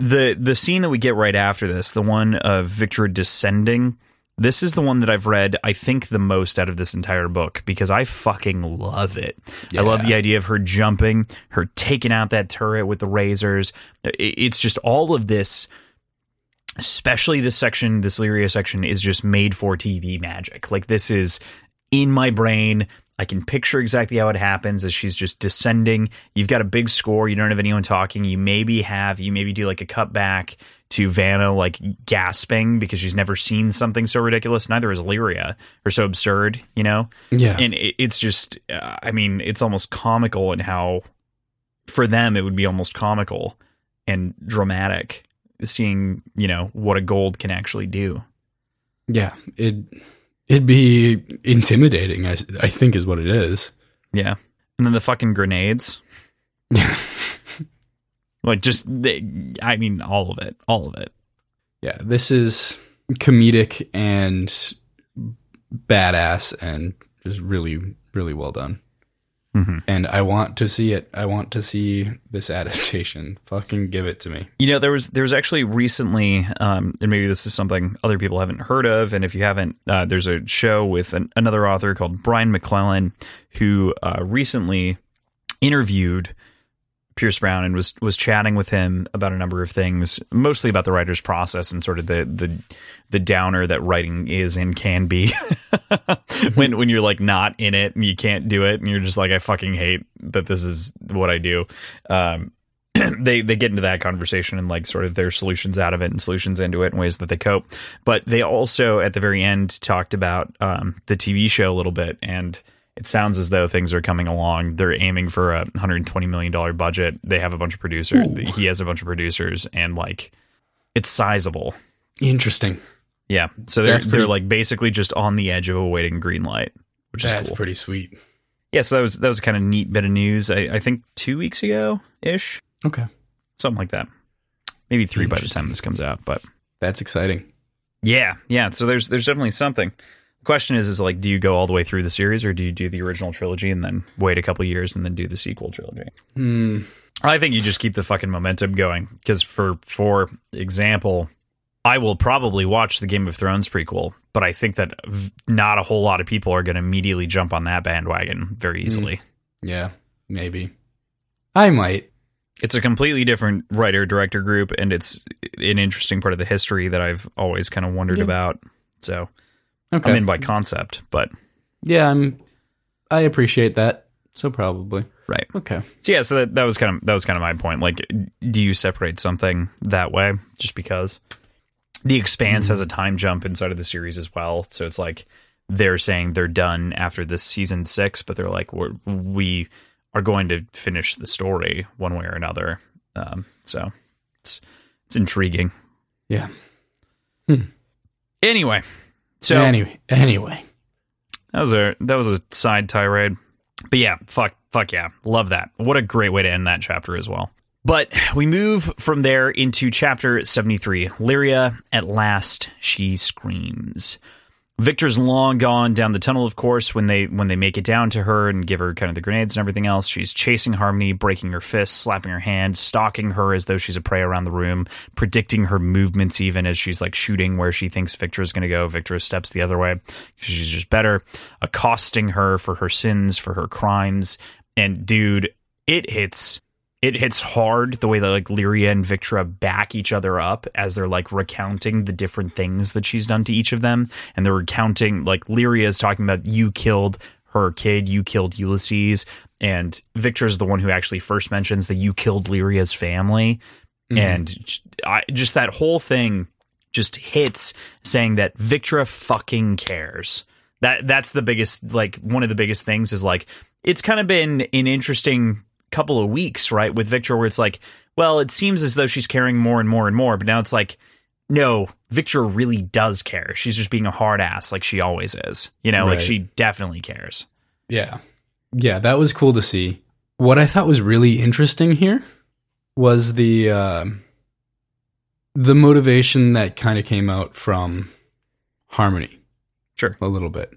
The, the scene that we get right after this, the one of Victra descending, this is the one that I've read, I think, the most out of this entire book because I fucking love it. Yeah. I love the idea of her jumping, her taking out that turret with the razors. It's just all of this, especially this section, this Lyria section, is just made for T V magic. Like, this is in my brain. I can picture exactly how it happens as she's just descending. You've got a big score. You don't have anyone talking. You maybe have, you maybe do like a cutback to Vanna, like, gasping because she's never seen something so ridiculous. Neither is Lyria, or so absurd, you know? Yeah. And it, it's just, uh, I mean, it's almost comical in how, for them, it would be almost comical and dramatic seeing, you know, what a gold can actually do. Yeah. It... It'd be intimidating, I, I think is what it is. Yeah. And then the fucking grenades. Like, just, they, I mean, all of it. All of it. Yeah, this is, comedic and badass and just really, really well done. Mm-hmm. And I want to see it. I want to see this adaptation. Fucking give it to me. You know, there was there was actually recently, um, and maybe this is something other people haven't heard of. And if you haven't, uh, there's a show with an, another author called Brian McClellan, who uh, recently interviewed Pierce Brown and was was chatting with him about a number of things, mostly about the writer's process and sort of the the, the downer that writing is and can be when when you're like not in it and you can't do it and you're just like, I fucking hate that this is what I do. Um, they they get into that conversation and like sort of their solutions out of it and solutions into it and ways that they cope. But they also at the very end talked about um, the T V show a little bit, and it sounds as though things are coming along. They're aiming for a one hundred twenty million dollars budget. They have a bunch of producers. Ooh. He has a bunch of producers, and like it's sizable. Interesting. Yeah. So they're pretty, they're like basically just on the edge of awaiting green light, which that's is that's cool. Pretty sweet. Yeah. So that was that was a kind of neat bit of news. I, I think two weeks ago ish. Okay. Something like that. Maybe three by the time this comes out. But that's exciting. Yeah. Yeah. So there's there's definitely something. Question is is like, do you go all the way through the series, or do you do the original trilogy and then wait a couple years and then do the sequel trilogy? Mm. I think you just keep the fucking momentum going, because for for example, I will probably watch the Game of Thrones prequel, but I think that not a whole lot of people are going to immediately jump on that bandwagon very easily. Mm. Yeah, maybe I might. It's a completely different writer director group, and it's an interesting part of the history that I've always kind of wondered yeah. about. So okay. I'm in by concept, but yeah, I'm. I appreciate that. So probably right. Okay. So yeah, so that, that was kind of that was kind of my point. Like, do you separate something that way just because The Expanse mm-hmm. has a time jump inside of the series as well? So it's like they're saying they're done after this season six, but they're like we're, we are going to finish the story one way or another. Um, so it's it's intriguing. Yeah. Hmm. Anyway. So anyway, anyway, that was a that was a side tirade, but yeah, fuck, fuck yeah, love that. What a great way to end that chapter as well. But we move from there into chapter seventy-three. Lyria, at last, she screams. Victor's long gone down the tunnel, of course. When they when they make it down to her and give her kind of the grenades and everything else, she's chasing Harmony, breaking her fists, slapping her hand, stalking her as though she's a prey around the room, predicting her movements even as she's like shooting where she thinks Victor is going to go. Victor steps the other way. She's just better, accosting her for her sins, for her crimes. And dude, it hits. It hits hard the way that like Lyria and Victra back each other up as they're like recounting the different things that she's done to each of them. And they're recounting, like, Lyria is talking about, you killed her kid, you killed Ulysses. And Victra is the one who actually first mentions that you killed Lyria's family. Mm-hmm. And I, just that whole thing just hits, saying that Victra fucking cares. That That's the biggest, like, one of the biggest things is like, it's kind of been an interesting couple of weeks, right, with Victra, where it's like, well, it seems as though she's caring more and more and more, but now it's like, no, Victra really does care. She's just being a hard ass, like she always is, you know, right. Like she definitely cares. Yeah, yeah, that was cool to see. What I thought was really interesting here was the uh, the motivation that kind of came out from Harmony, sure, a little bit,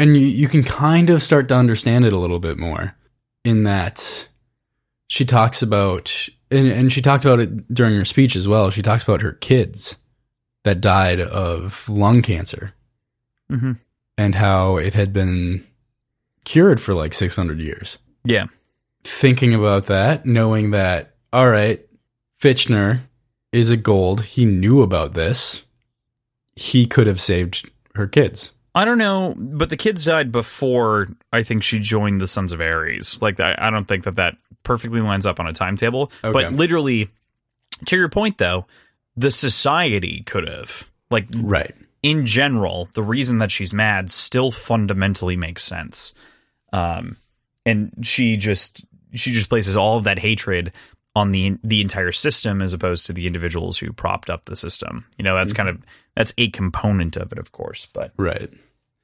and you you can kind of start to understand it a little bit more in that. She talks about, and, and she talked about it during her speech as well. She talks about her kids that died of lung cancer, mm-hmm. and how it had been cured for like six hundred years. Yeah. Thinking about that, knowing that, all right, Fitchner is a gold. He knew about this. He could have saved her kids. I don't know, but the kids died before I think she joined the Sons of Ares. Like, I, I don't think that that perfectly lines up on a timetable. Okay. But literally, to your point, though, the society could have. Like, right. In general, the reason that she's mad still fundamentally makes sense. Um, and she just she just places all of that hatred on the the entire system as opposed to the individuals who propped up the system. You know, that's kind of that's a component of it, of course, but right.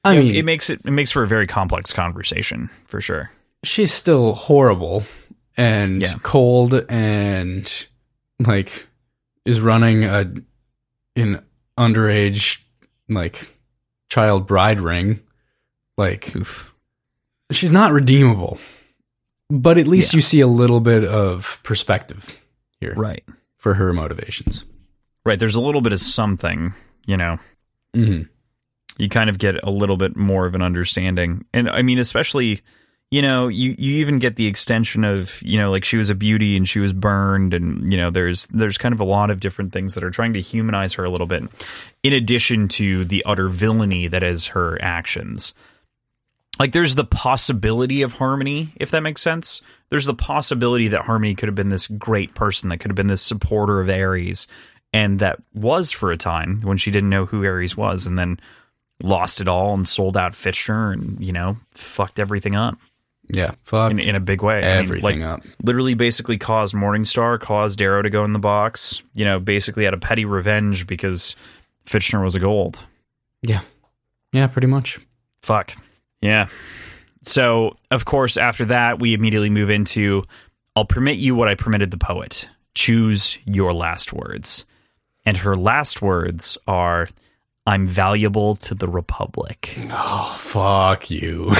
I mean, it makes it it makes for a very complex conversation for sure. She's still horrible and yeah. cold and like is running a an underage, like, child bride ring, like, oof. She's not redeemable. But at least yeah. you see a little bit of perspective here. Right. For her motivations. Right. There's a little bit of something, you know. Mm-hmm. You kind of get a little bit more of an understanding. And I mean, especially, you know, you, you even get the extension of, you know, like she was a beauty and she was burned. And, you know, there's there's kind of a lot of different things that are trying to humanize her a little bit, in addition to the utter villainy that is her actions. Like, there's the possibility of Harmony, if that makes sense. There's the possibility that Harmony could have been this great person, that could have been this supporter of Ares. And that was for a time when she didn't know who Ares was, and then lost it all and sold out Fitchner and, you know, fucked everything up. Yeah, fucked in, in a big way. Everything I mean, like, up. Literally basically caused Morningstar, caused Darrow to go in the box. You know, basically had a petty revenge because Fitchner was a gold. Yeah. Yeah, pretty much. Fuck. Yeah. So, of course, after that, we immediately move into, I'll permit you what I permitted the poet. Choose your last words. And her last words are, I'm valuable to the Republic. Oh, fuck you.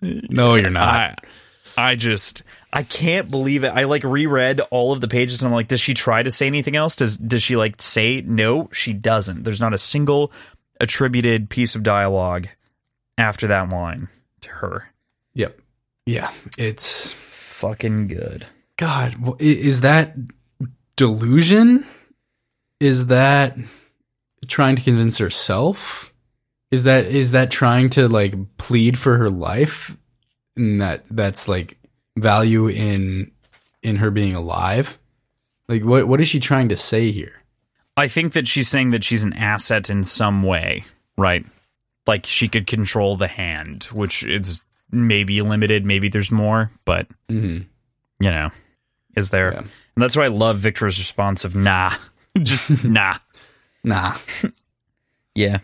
No, you're not. I, I just, I can't believe it. I, like, reread all of the pages, and I'm like, does she try to say anything else? Does, does she, like, say no? She doesn't. There's not a single attributed piece of dialogue after that line to her. Yep. Yeah. It's fucking good. God, is that delusion? Is that trying to convince herself? Is that is that trying to, like, plead for her life? And that that's like value in in her being alive? Like, what what is she trying to say here? I think that she's saying that she's an asset in some way, right? Like, she could control the hand, which is maybe limited. Maybe there's more, but, mm-hmm. you know, is there. Yeah. And that's why I love Victor's response of nah. Just nah. Nah. Yeah.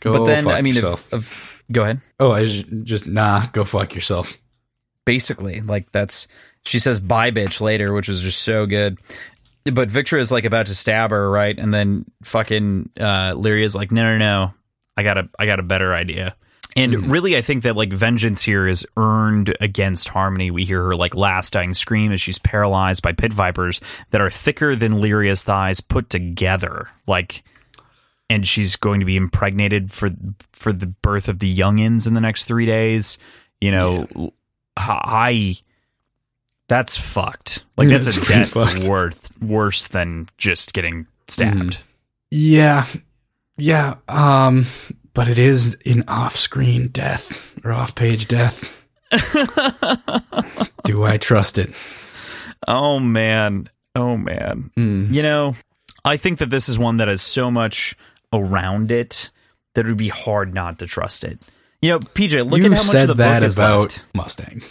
Go but then, fuck I mean, yourself. If, if, go ahead. Oh, I just, just nah, go fuck yourself. Basically, like, that's, she says bye bitch later, which is just so good. But Victor is, like, about to stab her, right? And then fucking uh, Lyria is like, no, no, no. I got a I got a better idea. And mm. really, I think that, like, vengeance here is earned against Harmony. We hear her, like, last dying scream as she's paralyzed by pit vipers that are thicker than Lyria's thighs put together. Like, and she's going to be impregnated for for the birth of the youngins in the next three days. You know, yeah. I that's fucked. Like, that's, that's a death worth, worse than just getting stabbed. Mm. Yeah. Yeah, um, but it is an off-screen death or off-page death. Do I trust it? Oh, man. Oh, man. Mm. You know, I think that this is one that has so much around it that it would be hard not to trust it. You know, P J, look you at how much of the book is left. Mustang.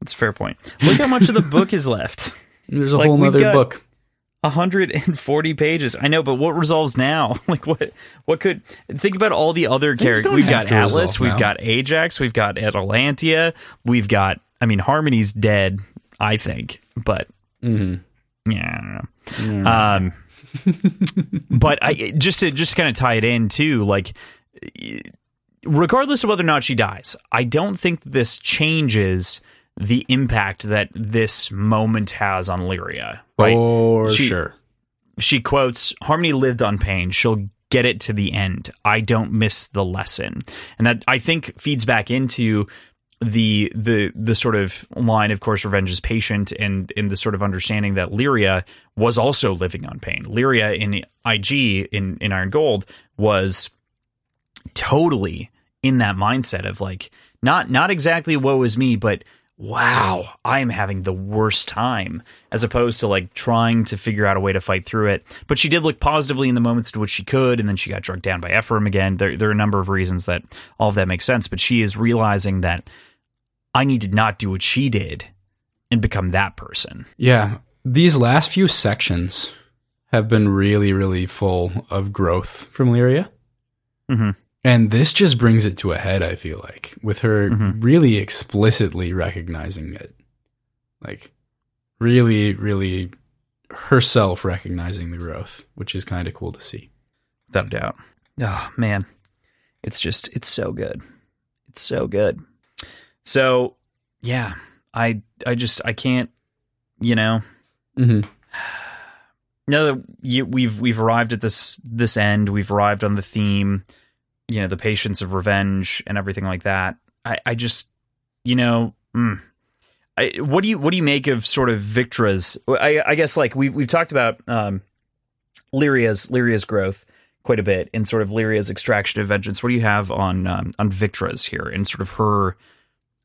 That's a fair point. Look how much of the book is left. There's a like, whole other got- book. one hundred forty pages. I know, but what resolves now? Like, what What could... Think about all the other characters. We've got Atlas, we've now. got Ajax, we've got Atalantia, we've got... I mean, Harmony's dead, I think, but... Mm. Yeah, I don't know. Yeah. Um, but I just to just kind of tie it in, too, like, regardless of whether or not she dies, I don't think this changes the impact that this moment has on Lyria, right? For she, sure. She quotes, Harmony lived on pain. She'll get it to the end. I don't miss the lesson. And that, I think, feeds back into the the the sort of line, of course, revenge is patient, and in the sort of understanding that Lyria was also living on pain. Lyria in I G, in, in Iron Gold, was totally in that mindset of, like, not not exactly woe is me, but wow, I am having the worst time, as opposed to, like, trying to figure out a way to fight through it. But she did look positively in the moments to which she could, and then she got drugged down by Ephraim again. There, there are a number of reasons that all of that makes sense, but she is realizing that I need to not do what she did and become that person. Yeah, these last few sections have been really, really full of growth from Lyria. Mm-hmm. And this just brings it to a head, I feel like, with her mm-hmm. really explicitly recognizing it. Like, really, really herself recognizing the growth, which is kind of cool to see. without doubt. Oh, man. It's just, it's so good. It's so good. So, yeah, I I just, I can't, you know. Mm-hmm. Now that you, we've we've arrived at this this end, we've arrived on the theme, you know, the patience of revenge and everything like that. I, I just, you know, mm, I, what do you what do you make of sort of Victra's? I, I guess like we we've talked about um, Lyria's Lyria's growth quite a bit in sort of Lyria's extraction of vengeance. What do you have on um, on Victra's here and sort of her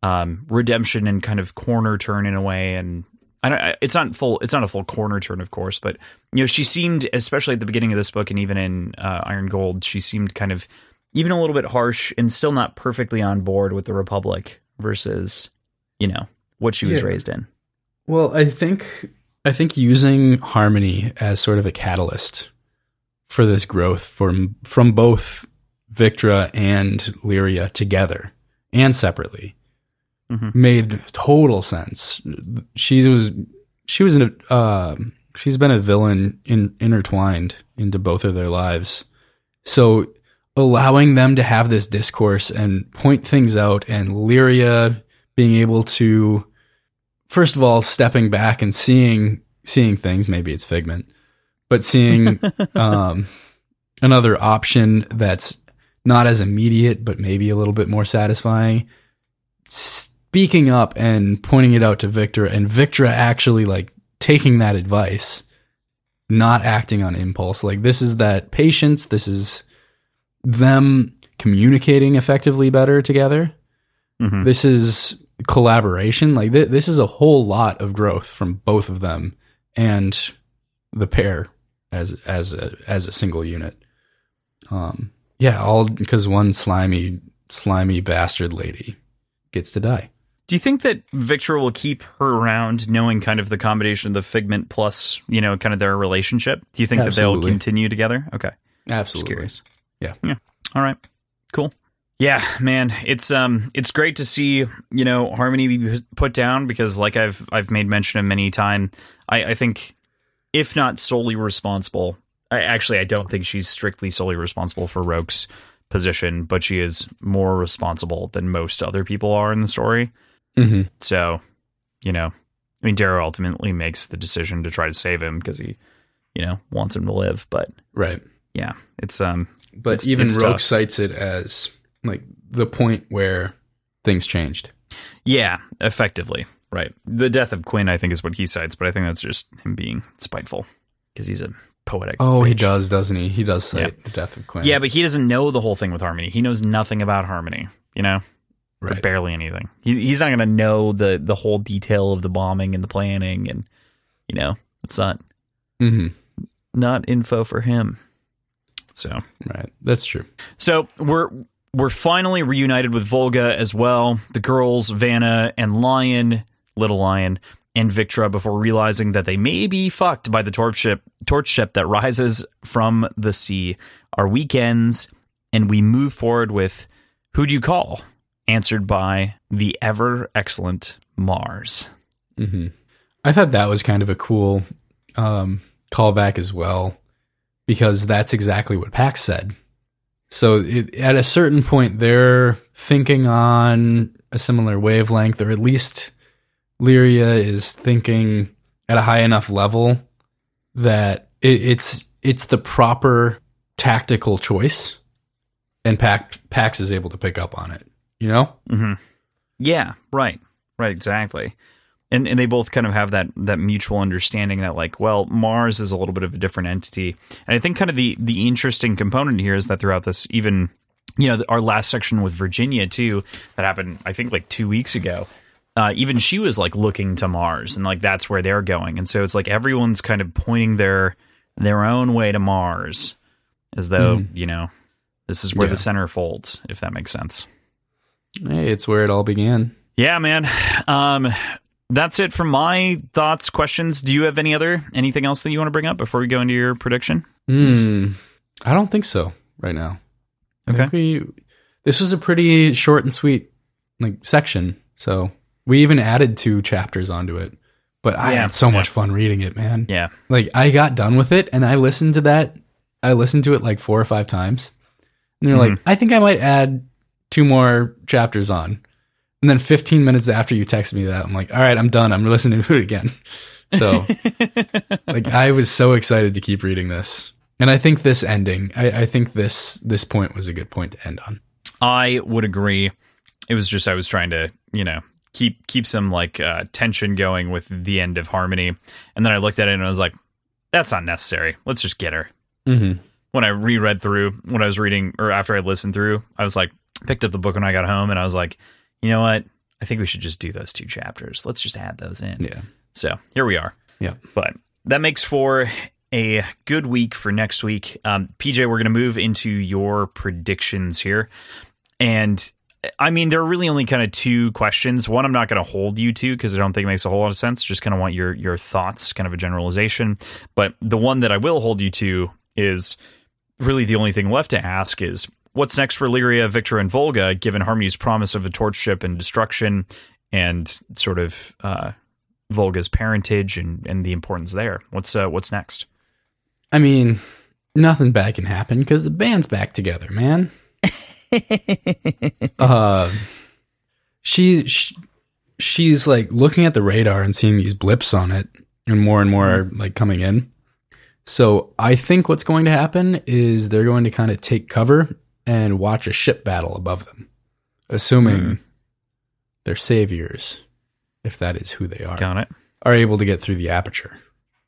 um, redemption and kind of corner turn in a way? And I don't, it's not full. It's not a full corner turn, of course, but you know, she seemed, especially at the beginning of this book, and even in uh, Iron Gold, she seemed kind of even a little bit harsh and still not perfectly on board with the Republic versus, you know, what she was yeah. raised in. Well, I think I think using Harmony as sort of a catalyst for this growth from from both Victra and Lyria together and separately. Mm-hmm. Made total sense. She was, she was in a, uh, she's been a villain in, intertwined into both of their lives. So allowing them to have this discourse and point things out, and Lyria being able to, first of all, stepping back and seeing, seeing things, maybe it's Figment, but seeing, um, another option that's not as immediate, but maybe a little bit more satisfying. St- Speaking up and pointing it out to Victra, and Victra actually like taking that advice, not acting on impulse. Like this is that patience. This is them communicating effectively better together. Mm-hmm. This is collaboration. Like th- this is a whole lot of growth from both of them and the pair as as a, as a single unit. Um, yeah, all because one slimy slimy bastard lady gets to die. Do you think that Victra will keep her around, knowing kind of the combination of the Figment plus, you know, kind of their relationship? Do you think Absolutely. that they'll continue together? Okay. Absolutely. Just curious. Yeah. Yeah. All right. Cool. Yeah, man. It's um, it's great to see, you know, Harmony be put down because, like I've I've made mention of many times, I, I think, if not solely responsible, I actually I don't think she's strictly solely responsible for Roke's position, but she is more responsible than most other people are in the story. Mm-hmm. So, you know, I mean, Darrow ultimately makes the decision to try to save him because he, you know, wants him to live. But right, yeah, it's um. But it's, even it's Rogue tough. Cites it as like the point where things changed. Yeah, effectively, right. The death of Quinn, I think, is what he cites, but I think that's just him being spiteful because he's a poetic. Oh, rage. He does, doesn't he? He does cite yeah. the death of Quinn. Yeah, but he doesn't know the whole thing with Harmony. He knows nothing about Harmony. You know. Right. Barely anything. He, he's not going to know the, the whole detail of the bombing and the planning, and you know it's not mm-hmm. not info for him. So right, that's true. So we're we're finally reunited with Volga as well. The girls, Vanna and Lion, Little Lion, and Victra, before realizing that they may be fucked by the torch ship, torch ship that rises from the sea. Our week ends, and we move forward with who do you call? Answered by the ever excellent Mars. Mm-hmm. I thought that was kind of a cool um, callback as well, because that's exactly what Pax said. So it, at a certain point, they're thinking on a similar wavelength, or at least Lyria is thinking at a high enough level that it, it's it's the proper tactical choice, and Pax, Pax is able to pick up on it. You know? Mm-hmm. Yeah, right. Right, exactly. And and they both kind of have that that mutual understanding that, like, well, Mars is a little bit of a different entity. And I think kind of the, the interesting component here is that throughout this, even, you know, our last section with Virginia, too, that happened, I think, like two weeks ago, uh, even she was, like, looking to Mars. And, like, that's where they're going. And so it's like everyone's kind of pointing their, their own way to Mars as though, mm. you know, this is where yeah. the center folds, if that makes sense. Hey, it's where it all began. Yeah, man. Um, that's it for my thoughts, questions. Do you have any other, anything else that you want to bring up before we go into your prediction? Mm, I don't think so right now. Okay. We, this was a pretty short and sweet like section. So we even added two chapters onto it, but I yeah, had so yeah. much fun reading it, man. Yeah. Like I got done with it and I listened to that I listened to it like four or five times. And they're mm-hmm. like, I think I might add two more chapters on. And then fifteen minutes after you texted me that, I'm like, all right, I'm done. I'm listening to it again. So like, I was so excited to keep reading this. And I think this ending, I, I think this this point was a good point to end on. I would agree. It was just I was trying to, you know, keep keep some like uh, tension going with the end of Harmony. And then I looked at it and I was like, that's not necessary. Let's just get her. Mm-hmm. When I reread through when I was reading or after I listened through, I was like, picked up the book when I got home and I was like, you know what? I think we should just do those two chapters. Let's just add those in. Yeah. So here we are. Yeah. But that makes for a good week for next week. Um, P J, we're going to move into your predictions here. And I mean, there are really only kind of two questions. One, I'm not going to hold you to because I don't think it makes a whole lot of sense. Just kind of want your your thoughts, kind of a generalization. But the one that I will hold you to is really the only thing left to ask is what's next for Lyria, Victra, and Volga, given Harmony's promise of a torch ship and destruction and sort of uh, Volga's parentage and, and the importance there. What's uh, what's next? I mean, nothing bad can happen because the band's back together, man. uh, she, she she's like looking at the radar and seeing these blips on it, and more and more are like coming in. So I think what's going to happen is they're going to kind of take cover and watch a ship battle above them, assuming mm. their saviors, if that is who they are, Got it. are able to get through the aperture.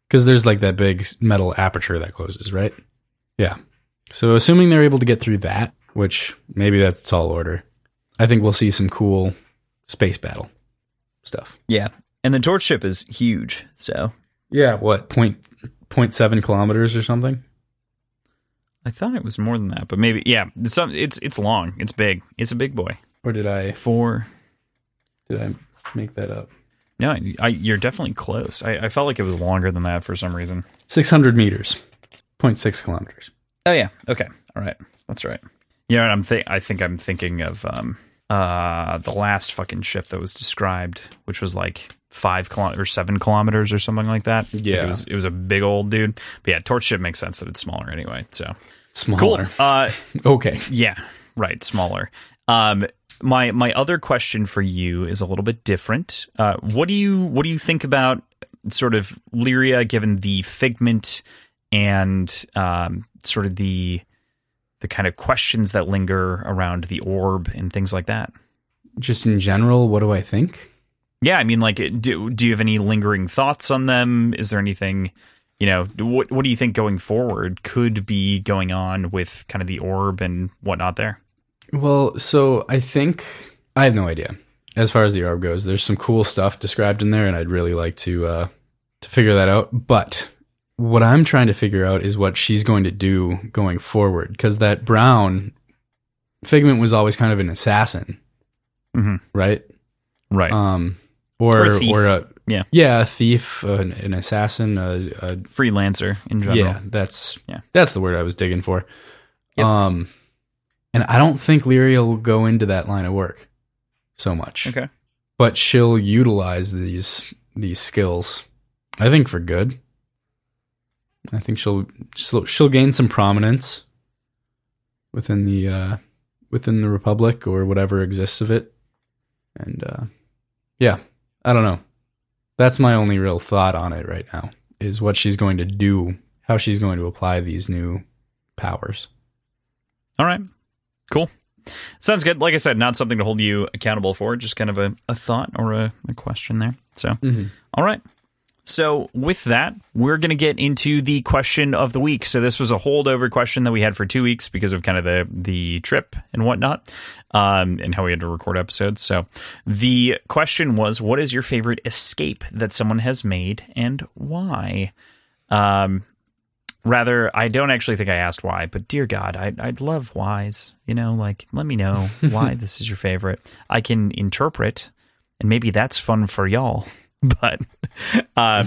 Because there's like that big metal aperture that closes, right? Yeah. So assuming they're able to get through that, which maybe that's a tall order, I think we'll see some cool space battle stuff. Yeah. And the torch ship is huge, so. Yeah, what, point, point seven kilometers or something? I thought it was more than that, but maybe, yeah. It's it's, it's long. It's big. It's a big boy. Or did I? Four. Did I make that up? No, I, I, you're definitely close. I, I felt like it was longer than that for some reason. six hundred meters, zero point six kilometers. Oh, yeah. Okay. All right. That's right. Yeah, and I'm th- I think I'm thinking of um, uh, the last fucking ship that was described, which was like five kilometers or seven kilometers or something like that. Yeah. Like it was, it was a big old dude. But yeah, torch ship makes sense that it's smaller anyway. So smaller. Cool. Uh, okay. Yeah. Right. Smaller. Um, My my other question for you is a little bit different. Uh, what do you what do you think about sort of Lyria, given the figment and um, sort of the the kind of questions that linger around the orb and things like that? Just in general, what do I think? Yeah, I mean, like, do do you have any lingering thoughts on them? Is there anything, you know, what what do you think going forward could be going on with kind of the orb and whatnot there? Well, so I think I have no idea as far as the orb goes. There's some cool stuff described in there, and I'd really like to uh, to figure that out. But what I'm trying to figure out is what she's going to do going forward, because that brown figment was always kind of an assassin, mm-hmm. right? Right. Um, or or a, thief. Or a yeah, yeah, a thief, an, an assassin, a, a freelancer in general. Yeah, that's yeah. that's the word I was digging for. Yep. Um. And I don't think Lyria will go into that line of work so much. Okay. But she'll utilize these these skills, I think, for good. I think she'll she'll, she'll gain some prominence within the uh, within the Republic or whatever exists of it. And uh, yeah, I don't know. That's my only real thought on it right now, is what she's going to do, how she's going to apply these new powers. All right. Cool. Sounds good. Like I said, not something to hold you accountable for, just kind of a, a thought or a, a question there. So, mm-hmm. All right. So with that, we're going to get into the question of the week. So this was a holdover question that we had for two weeks because of kind of the, the trip and whatnot, um, and how we had to record episodes. So the question was, what is your favorite escape that someone has made and why? Um, Rather, I don't actually think I asked why, but dear God, I'd, I'd love whys. You know, like, let me know why this is your favorite. I can interpret, and maybe that's fun for y'all. But uh,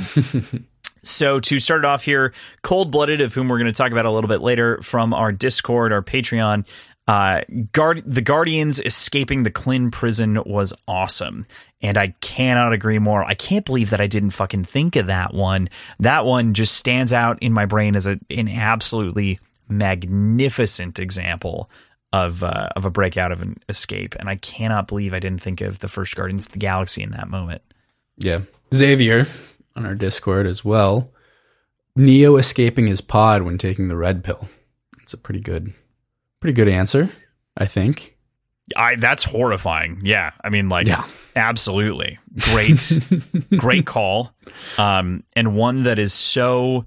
so to start it off here, Cold-Blooded, of whom we're going to talk about a little bit later, from our Discord, our Patreon, uh, guard the Guardians escaping the Klin prison was awesome. And I cannot agree more. I can't believe that I didn't fucking think of that one. That one just stands out in my brain as a, an absolutely magnificent example of uh, of a breakout of an escape. And I cannot believe I didn't think of the first Guardians of the Galaxy in that moment. Yeah. Xavier on our Discord as well. Neo escaping his pod when taking the red pill. It's a pretty good, pretty good answer, I think. I that's horrifying. Yeah. I mean, like, yeah. Absolutely. Great, great call. Um, and one that is so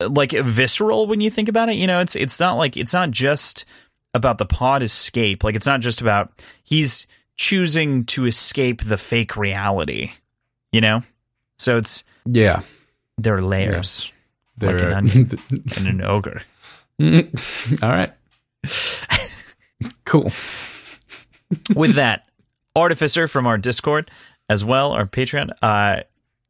like visceral when you think about it. You know, it's, it's not like, it's not just about the pod escape. Like, it's not just about he's choosing to escape the fake reality, you know? So it's, yeah, there are layers. Yeah. There like are. An onion and an ogre. All right. Cool. With that, Artificer from our Discord as well, our Patreon, uh,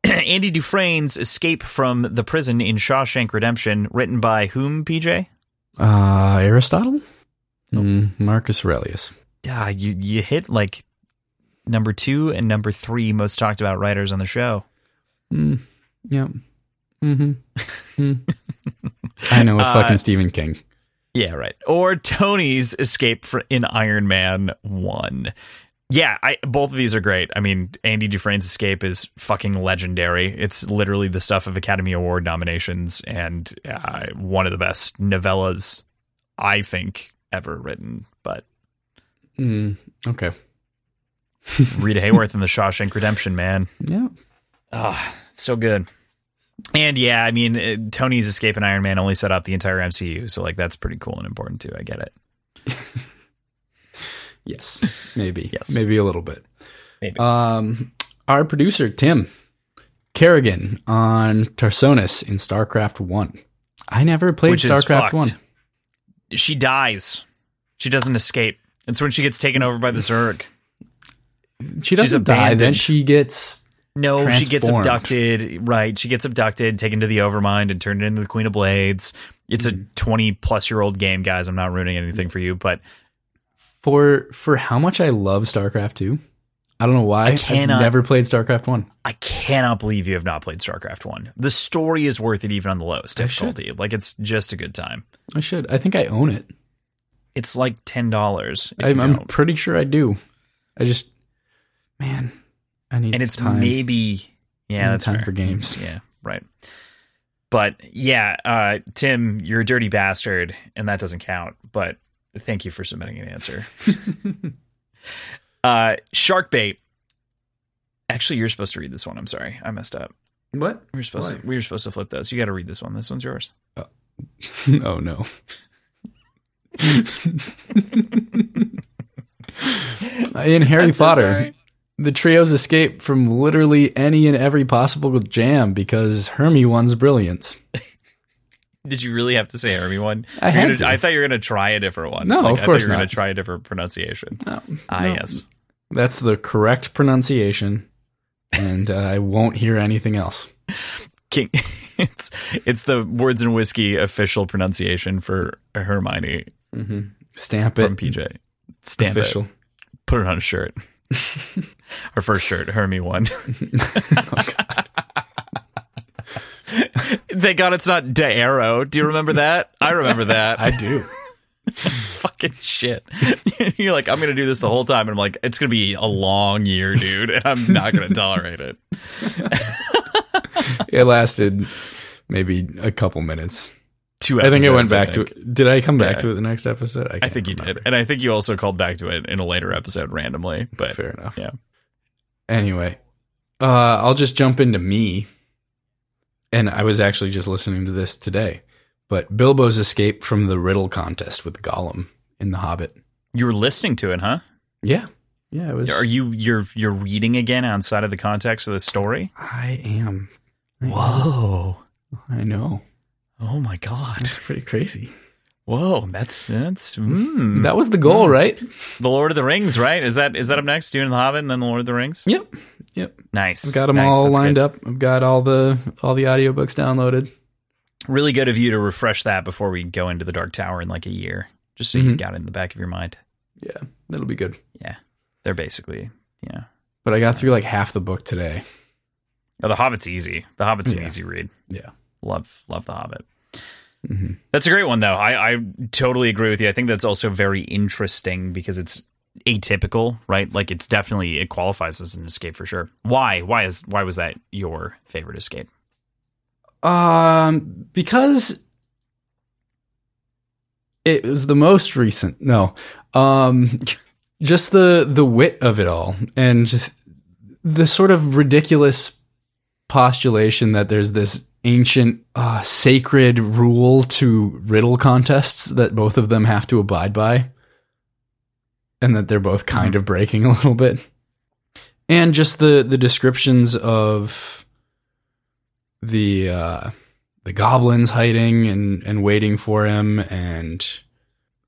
Andy Dufresne's Escape from the Prison in Shawshank Redemption, written by whom, P J? Uh, Aristotle? Oh. Mm, Marcus Aurelius. Uh, you, you hit like number two and number three most talked about writers on the show. Mm, yeah. Mm-hmm. Mm. I know, it's uh, fucking Stephen King. Yeah, right. Or Tony's Escape in Iron Man one. Yeah, I, both of these are great. I mean, Andy Dufresne's Escape is fucking legendary. It's literally the stuff of Academy Award nominations and uh, one of the best novellas, I think, ever written. But mm, okay. Rita Hayworth in The Shawshank Redemption, man. Yeah. Oh, so good. And yeah, I mean, Tony's Escape in Iron Man only set up the entire M C U, so like that's pretty cool and important too. I get it. Yes, maybe, yes, maybe a little bit. Maybe. Um, our producer Tim Kerrigan on Tarsonis in Starcraft One. I never played Which Starcraft One. She dies. She doesn't escape. It's when she gets taken over by the Zerg. She doesn't die. Then she gets. No, she gets abducted, right? She gets abducted, taken to the Overmind, and turned into the Queen of Blades. It's a twenty-plus-year-old game, guys. I'm not ruining anything for you, but... For for how much I love StarCraft two, I don't know why. I cannot, I've never played StarCraft one. I cannot believe you have not played StarCraft one. The story is worth it even on the lowest difficulty. Like, it's just a good time. I should. I think I own it. It's like ten dollars. I'm, I'm pretty sure I do. I just... Man... I need and it's time. Maybe yeah, that's time fair. For games. Yeah, right. But yeah, uh, Tim, you're a dirty bastard, and that doesn't count. But thank you for submitting an answer. uh, Sharkbait. Actually, you're supposed to read this one. I'm sorry, I messed up. What we were supposed what? to we were supposed to flip those. You got to read this one. This one's yours. Oh, oh no. In Harry I'm Potter. So sorry. The trio's escape from literally any and every possible jam because Hermione won's brilliance. Did you really have to say Hermione won? I had gonna, to. I thought you were going to try a different one. No, like, of I course thought you were going to try a different pronunciation. No, ah, no. Yes. That's the correct pronunciation, and uh, I won't hear anything else. King, it's it's the Words and Whiskey official pronunciation for Hermione. Mm-hmm. Stamp from it. From P J. Stamp official. It. Put it on a shirt. Her first shirt, Hermie won. Oh, God. Thank God it's not Darrow. Do you remember that? I remember that. I do. Fucking shit. You're like, I'm gonna do this the whole time, and I'm like, it's gonna be a long year, dude, and I'm not gonna tolerate it. It lasted maybe a couple minutes. Two episodes, I think I went back I to it. Did I come back yeah. to it the next episode? I, I think you remember. Did. And I think you also called back to it in a later episode randomly. But fair enough. Yeah. Anyway, uh, I'll just jump into me. And I was actually just listening to this today. But Bilbo's escape from the riddle contest with Gollum in The Hobbit. You were listening to it, huh? Yeah. Yeah, it was. Are you you're you're reading again outside of the context of the story? I am. I Whoa. Am. I know. Oh my God. That's pretty crazy. Whoa, that's that's mm. That was the goal, right? The Lord of the Rings, right? Is that is that up next? Doing The Hobbit and then The Lord of the Rings? Yep. Yep. Nice. I've got them nice. all that's lined good. up. I've got all the all the audiobooks downloaded. Really good of you to refresh that before we go into the Dark Tower in like a year. Just so mm-hmm. you've got it in the back of your mind. Yeah, that'll be good. Yeah. They're basically, you know. But I got through like half the book today. Oh, The Hobbit's easy. The Hobbit's yeah. an easy read. Yeah. Love, love The Hobbit. Mm-hmm. That's a great one, though. I, I totally agree with you. I think that's also very interesting because it's atypical, right? Like, it's definitely, it qualifies as an escape for sure. Why? Why is why was that your favorite escape? Um, because it was the most recent. No, um, just the the wit of it all, and just the sort of ridiculous postulation that there's this ancient uh, sacred rule to riddle contests that both of them have to abide by, and that they're both kind of breaking a little bit, and just the the descriptions of the uh, the goblins hiding and, and waiting for him, and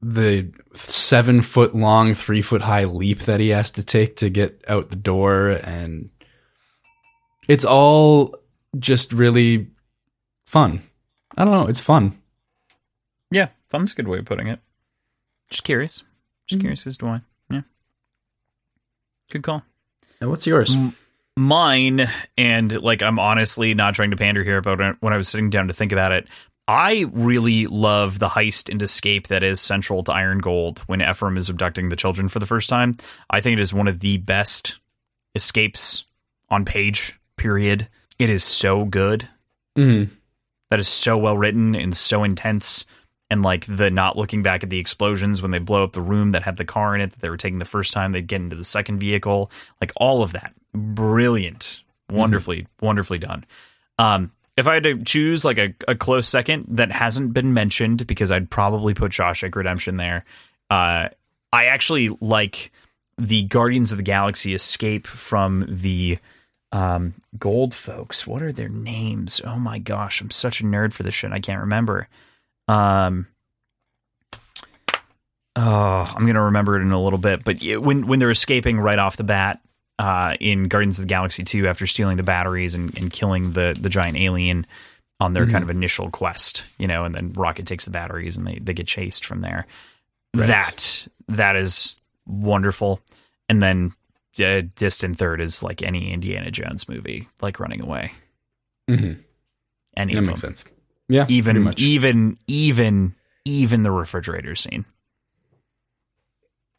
the seven foot long, three foot high leap that he has to take to get out the door, and it's all just really fun. I don't know, it's fun. Yeah, fun's a good way of putting it. Just curious. Just curious as to why. Yeah. Good call. And what's yours? M- mine, and like, I'm honestly not trying to pander here, but when I was sitting down to think about it, I really love the heist and escape that is central to Iron Gold when Ephraim is abducting the children for the first time. I think it is one of the best escapes on page, period. It is so good. Mm. That is so well written and so intense. And like the not looking back at the explosions when they blow up the room that had the car in it that they were taking the first time, they'd get into the second vehicle, like all of that. Brilliant. Wonderfully, mm-hmm. wonderfully done. Um, if I had to choose like a, a close second that hasn't been mentioned, because I'd probably put Shawshank Redemption there. Uh, I actually like the Guardians of the Galaxy escape from the um, gold folks. What are their names? Oh my gosh. I'm such a nerd for this shit. I can't remember. Um, oh, I'm going to remember it in a little bit, but when, when they're escaping right off the bat, uh, in Guardians of the Galaxy two, after stealing the batteries and, and killing the, the giant alien on their mm-hmm. kind of initial quest, you know, and then Rocket takes the batteries and they, they get chased from there. Right. That, that is wonderful. And then a distant third is like any Indiana Jones movie, like running away. Mm-hmm. Any that of makes them. Sense. Yeah, even, even, even, even the refrigerator scene.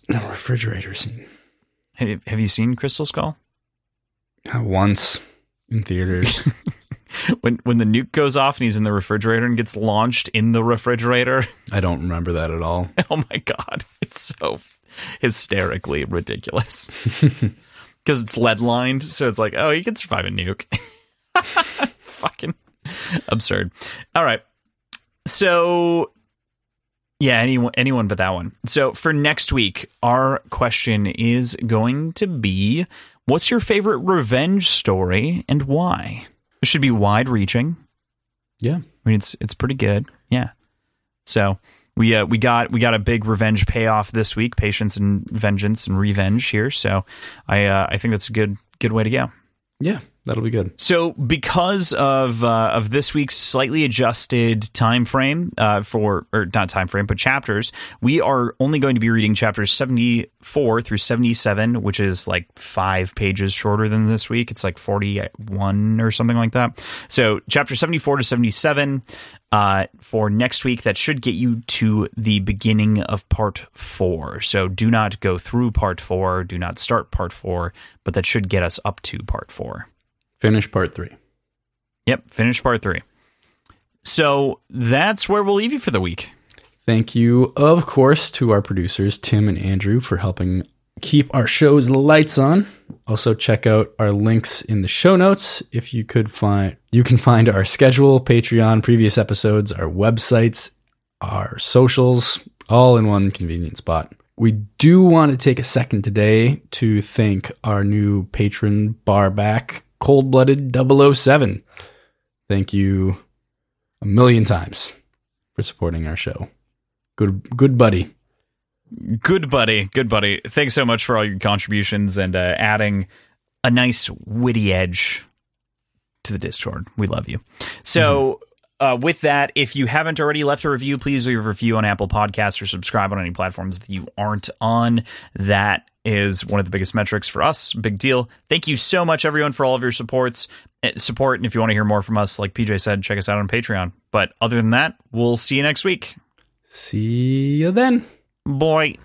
The refrigerator scene. Have, have you seen Crystal Skull? Uh, once in theaters. when when the nuke goes off and he's in the refrigerator and gets launched in the refrigerator. I don't remember that at all. Oh my God. It's so hysterically ridiculous. Because it's lead lined. So it's like, oh, he can survive a nuke. Fucking absurd. All right. So, yeah, anyone, anyone but that one. So for next week, our question is going to be, what's your favorite revenge story and why? It should be wide reaching. Yeah. I mean, it's, it's pretty good. Yeah. So we, uh, we got, we got a big revenge payoff this week, patience and vengeance and revenge here. So I, uh, I think that's a good, good way to go. Yeah. That'll be good. So because of uh, of this week's slightly adjusted time frame uh, for, or not time frame, but chapters, we are only going to be reading chapters seventy-four through seventy-seven, which is like five pages shorter than this week. It's like forty-one or something like that. So chapter seventy-four to seventy-seven uh, for next week, that should get you to the beginning of part four. So do not go through part four. Do not start part four, but that should get us up to part four. Finish part three. Yep, finish part three. So that's where we'll leave you for the week. Thank you, of course, to our producers, Tim and Andrew, for helping keep our show's lights on. Also, check out our links in the show notes. If you could find, you can find our schedule, Patreon, previous episodes, our websites, our socials, all in one convenient spot. We do want to take a second today to thank our new patron, Barback, Cold-Blooded double oh seven. Thank you a million times for supporting our show. Good good buddy. Good buddy. Good buddy. Thanks so much for all your contributions and uh, adding a nice witty edge to the Discord. We love you. So mm-hmm. Uh, with that, if you haven't already left a review, please leave a review on Apple Podcasts or subscribe on any platforms that you aren't on. That is one of the biggest metrics for us. Big deal. Thank you so much, everyone, for all of your supports support. And if you want to hear more from us, like P J said, check us out on Patreon. But other than that, we'll see you next week. See you then. Bye.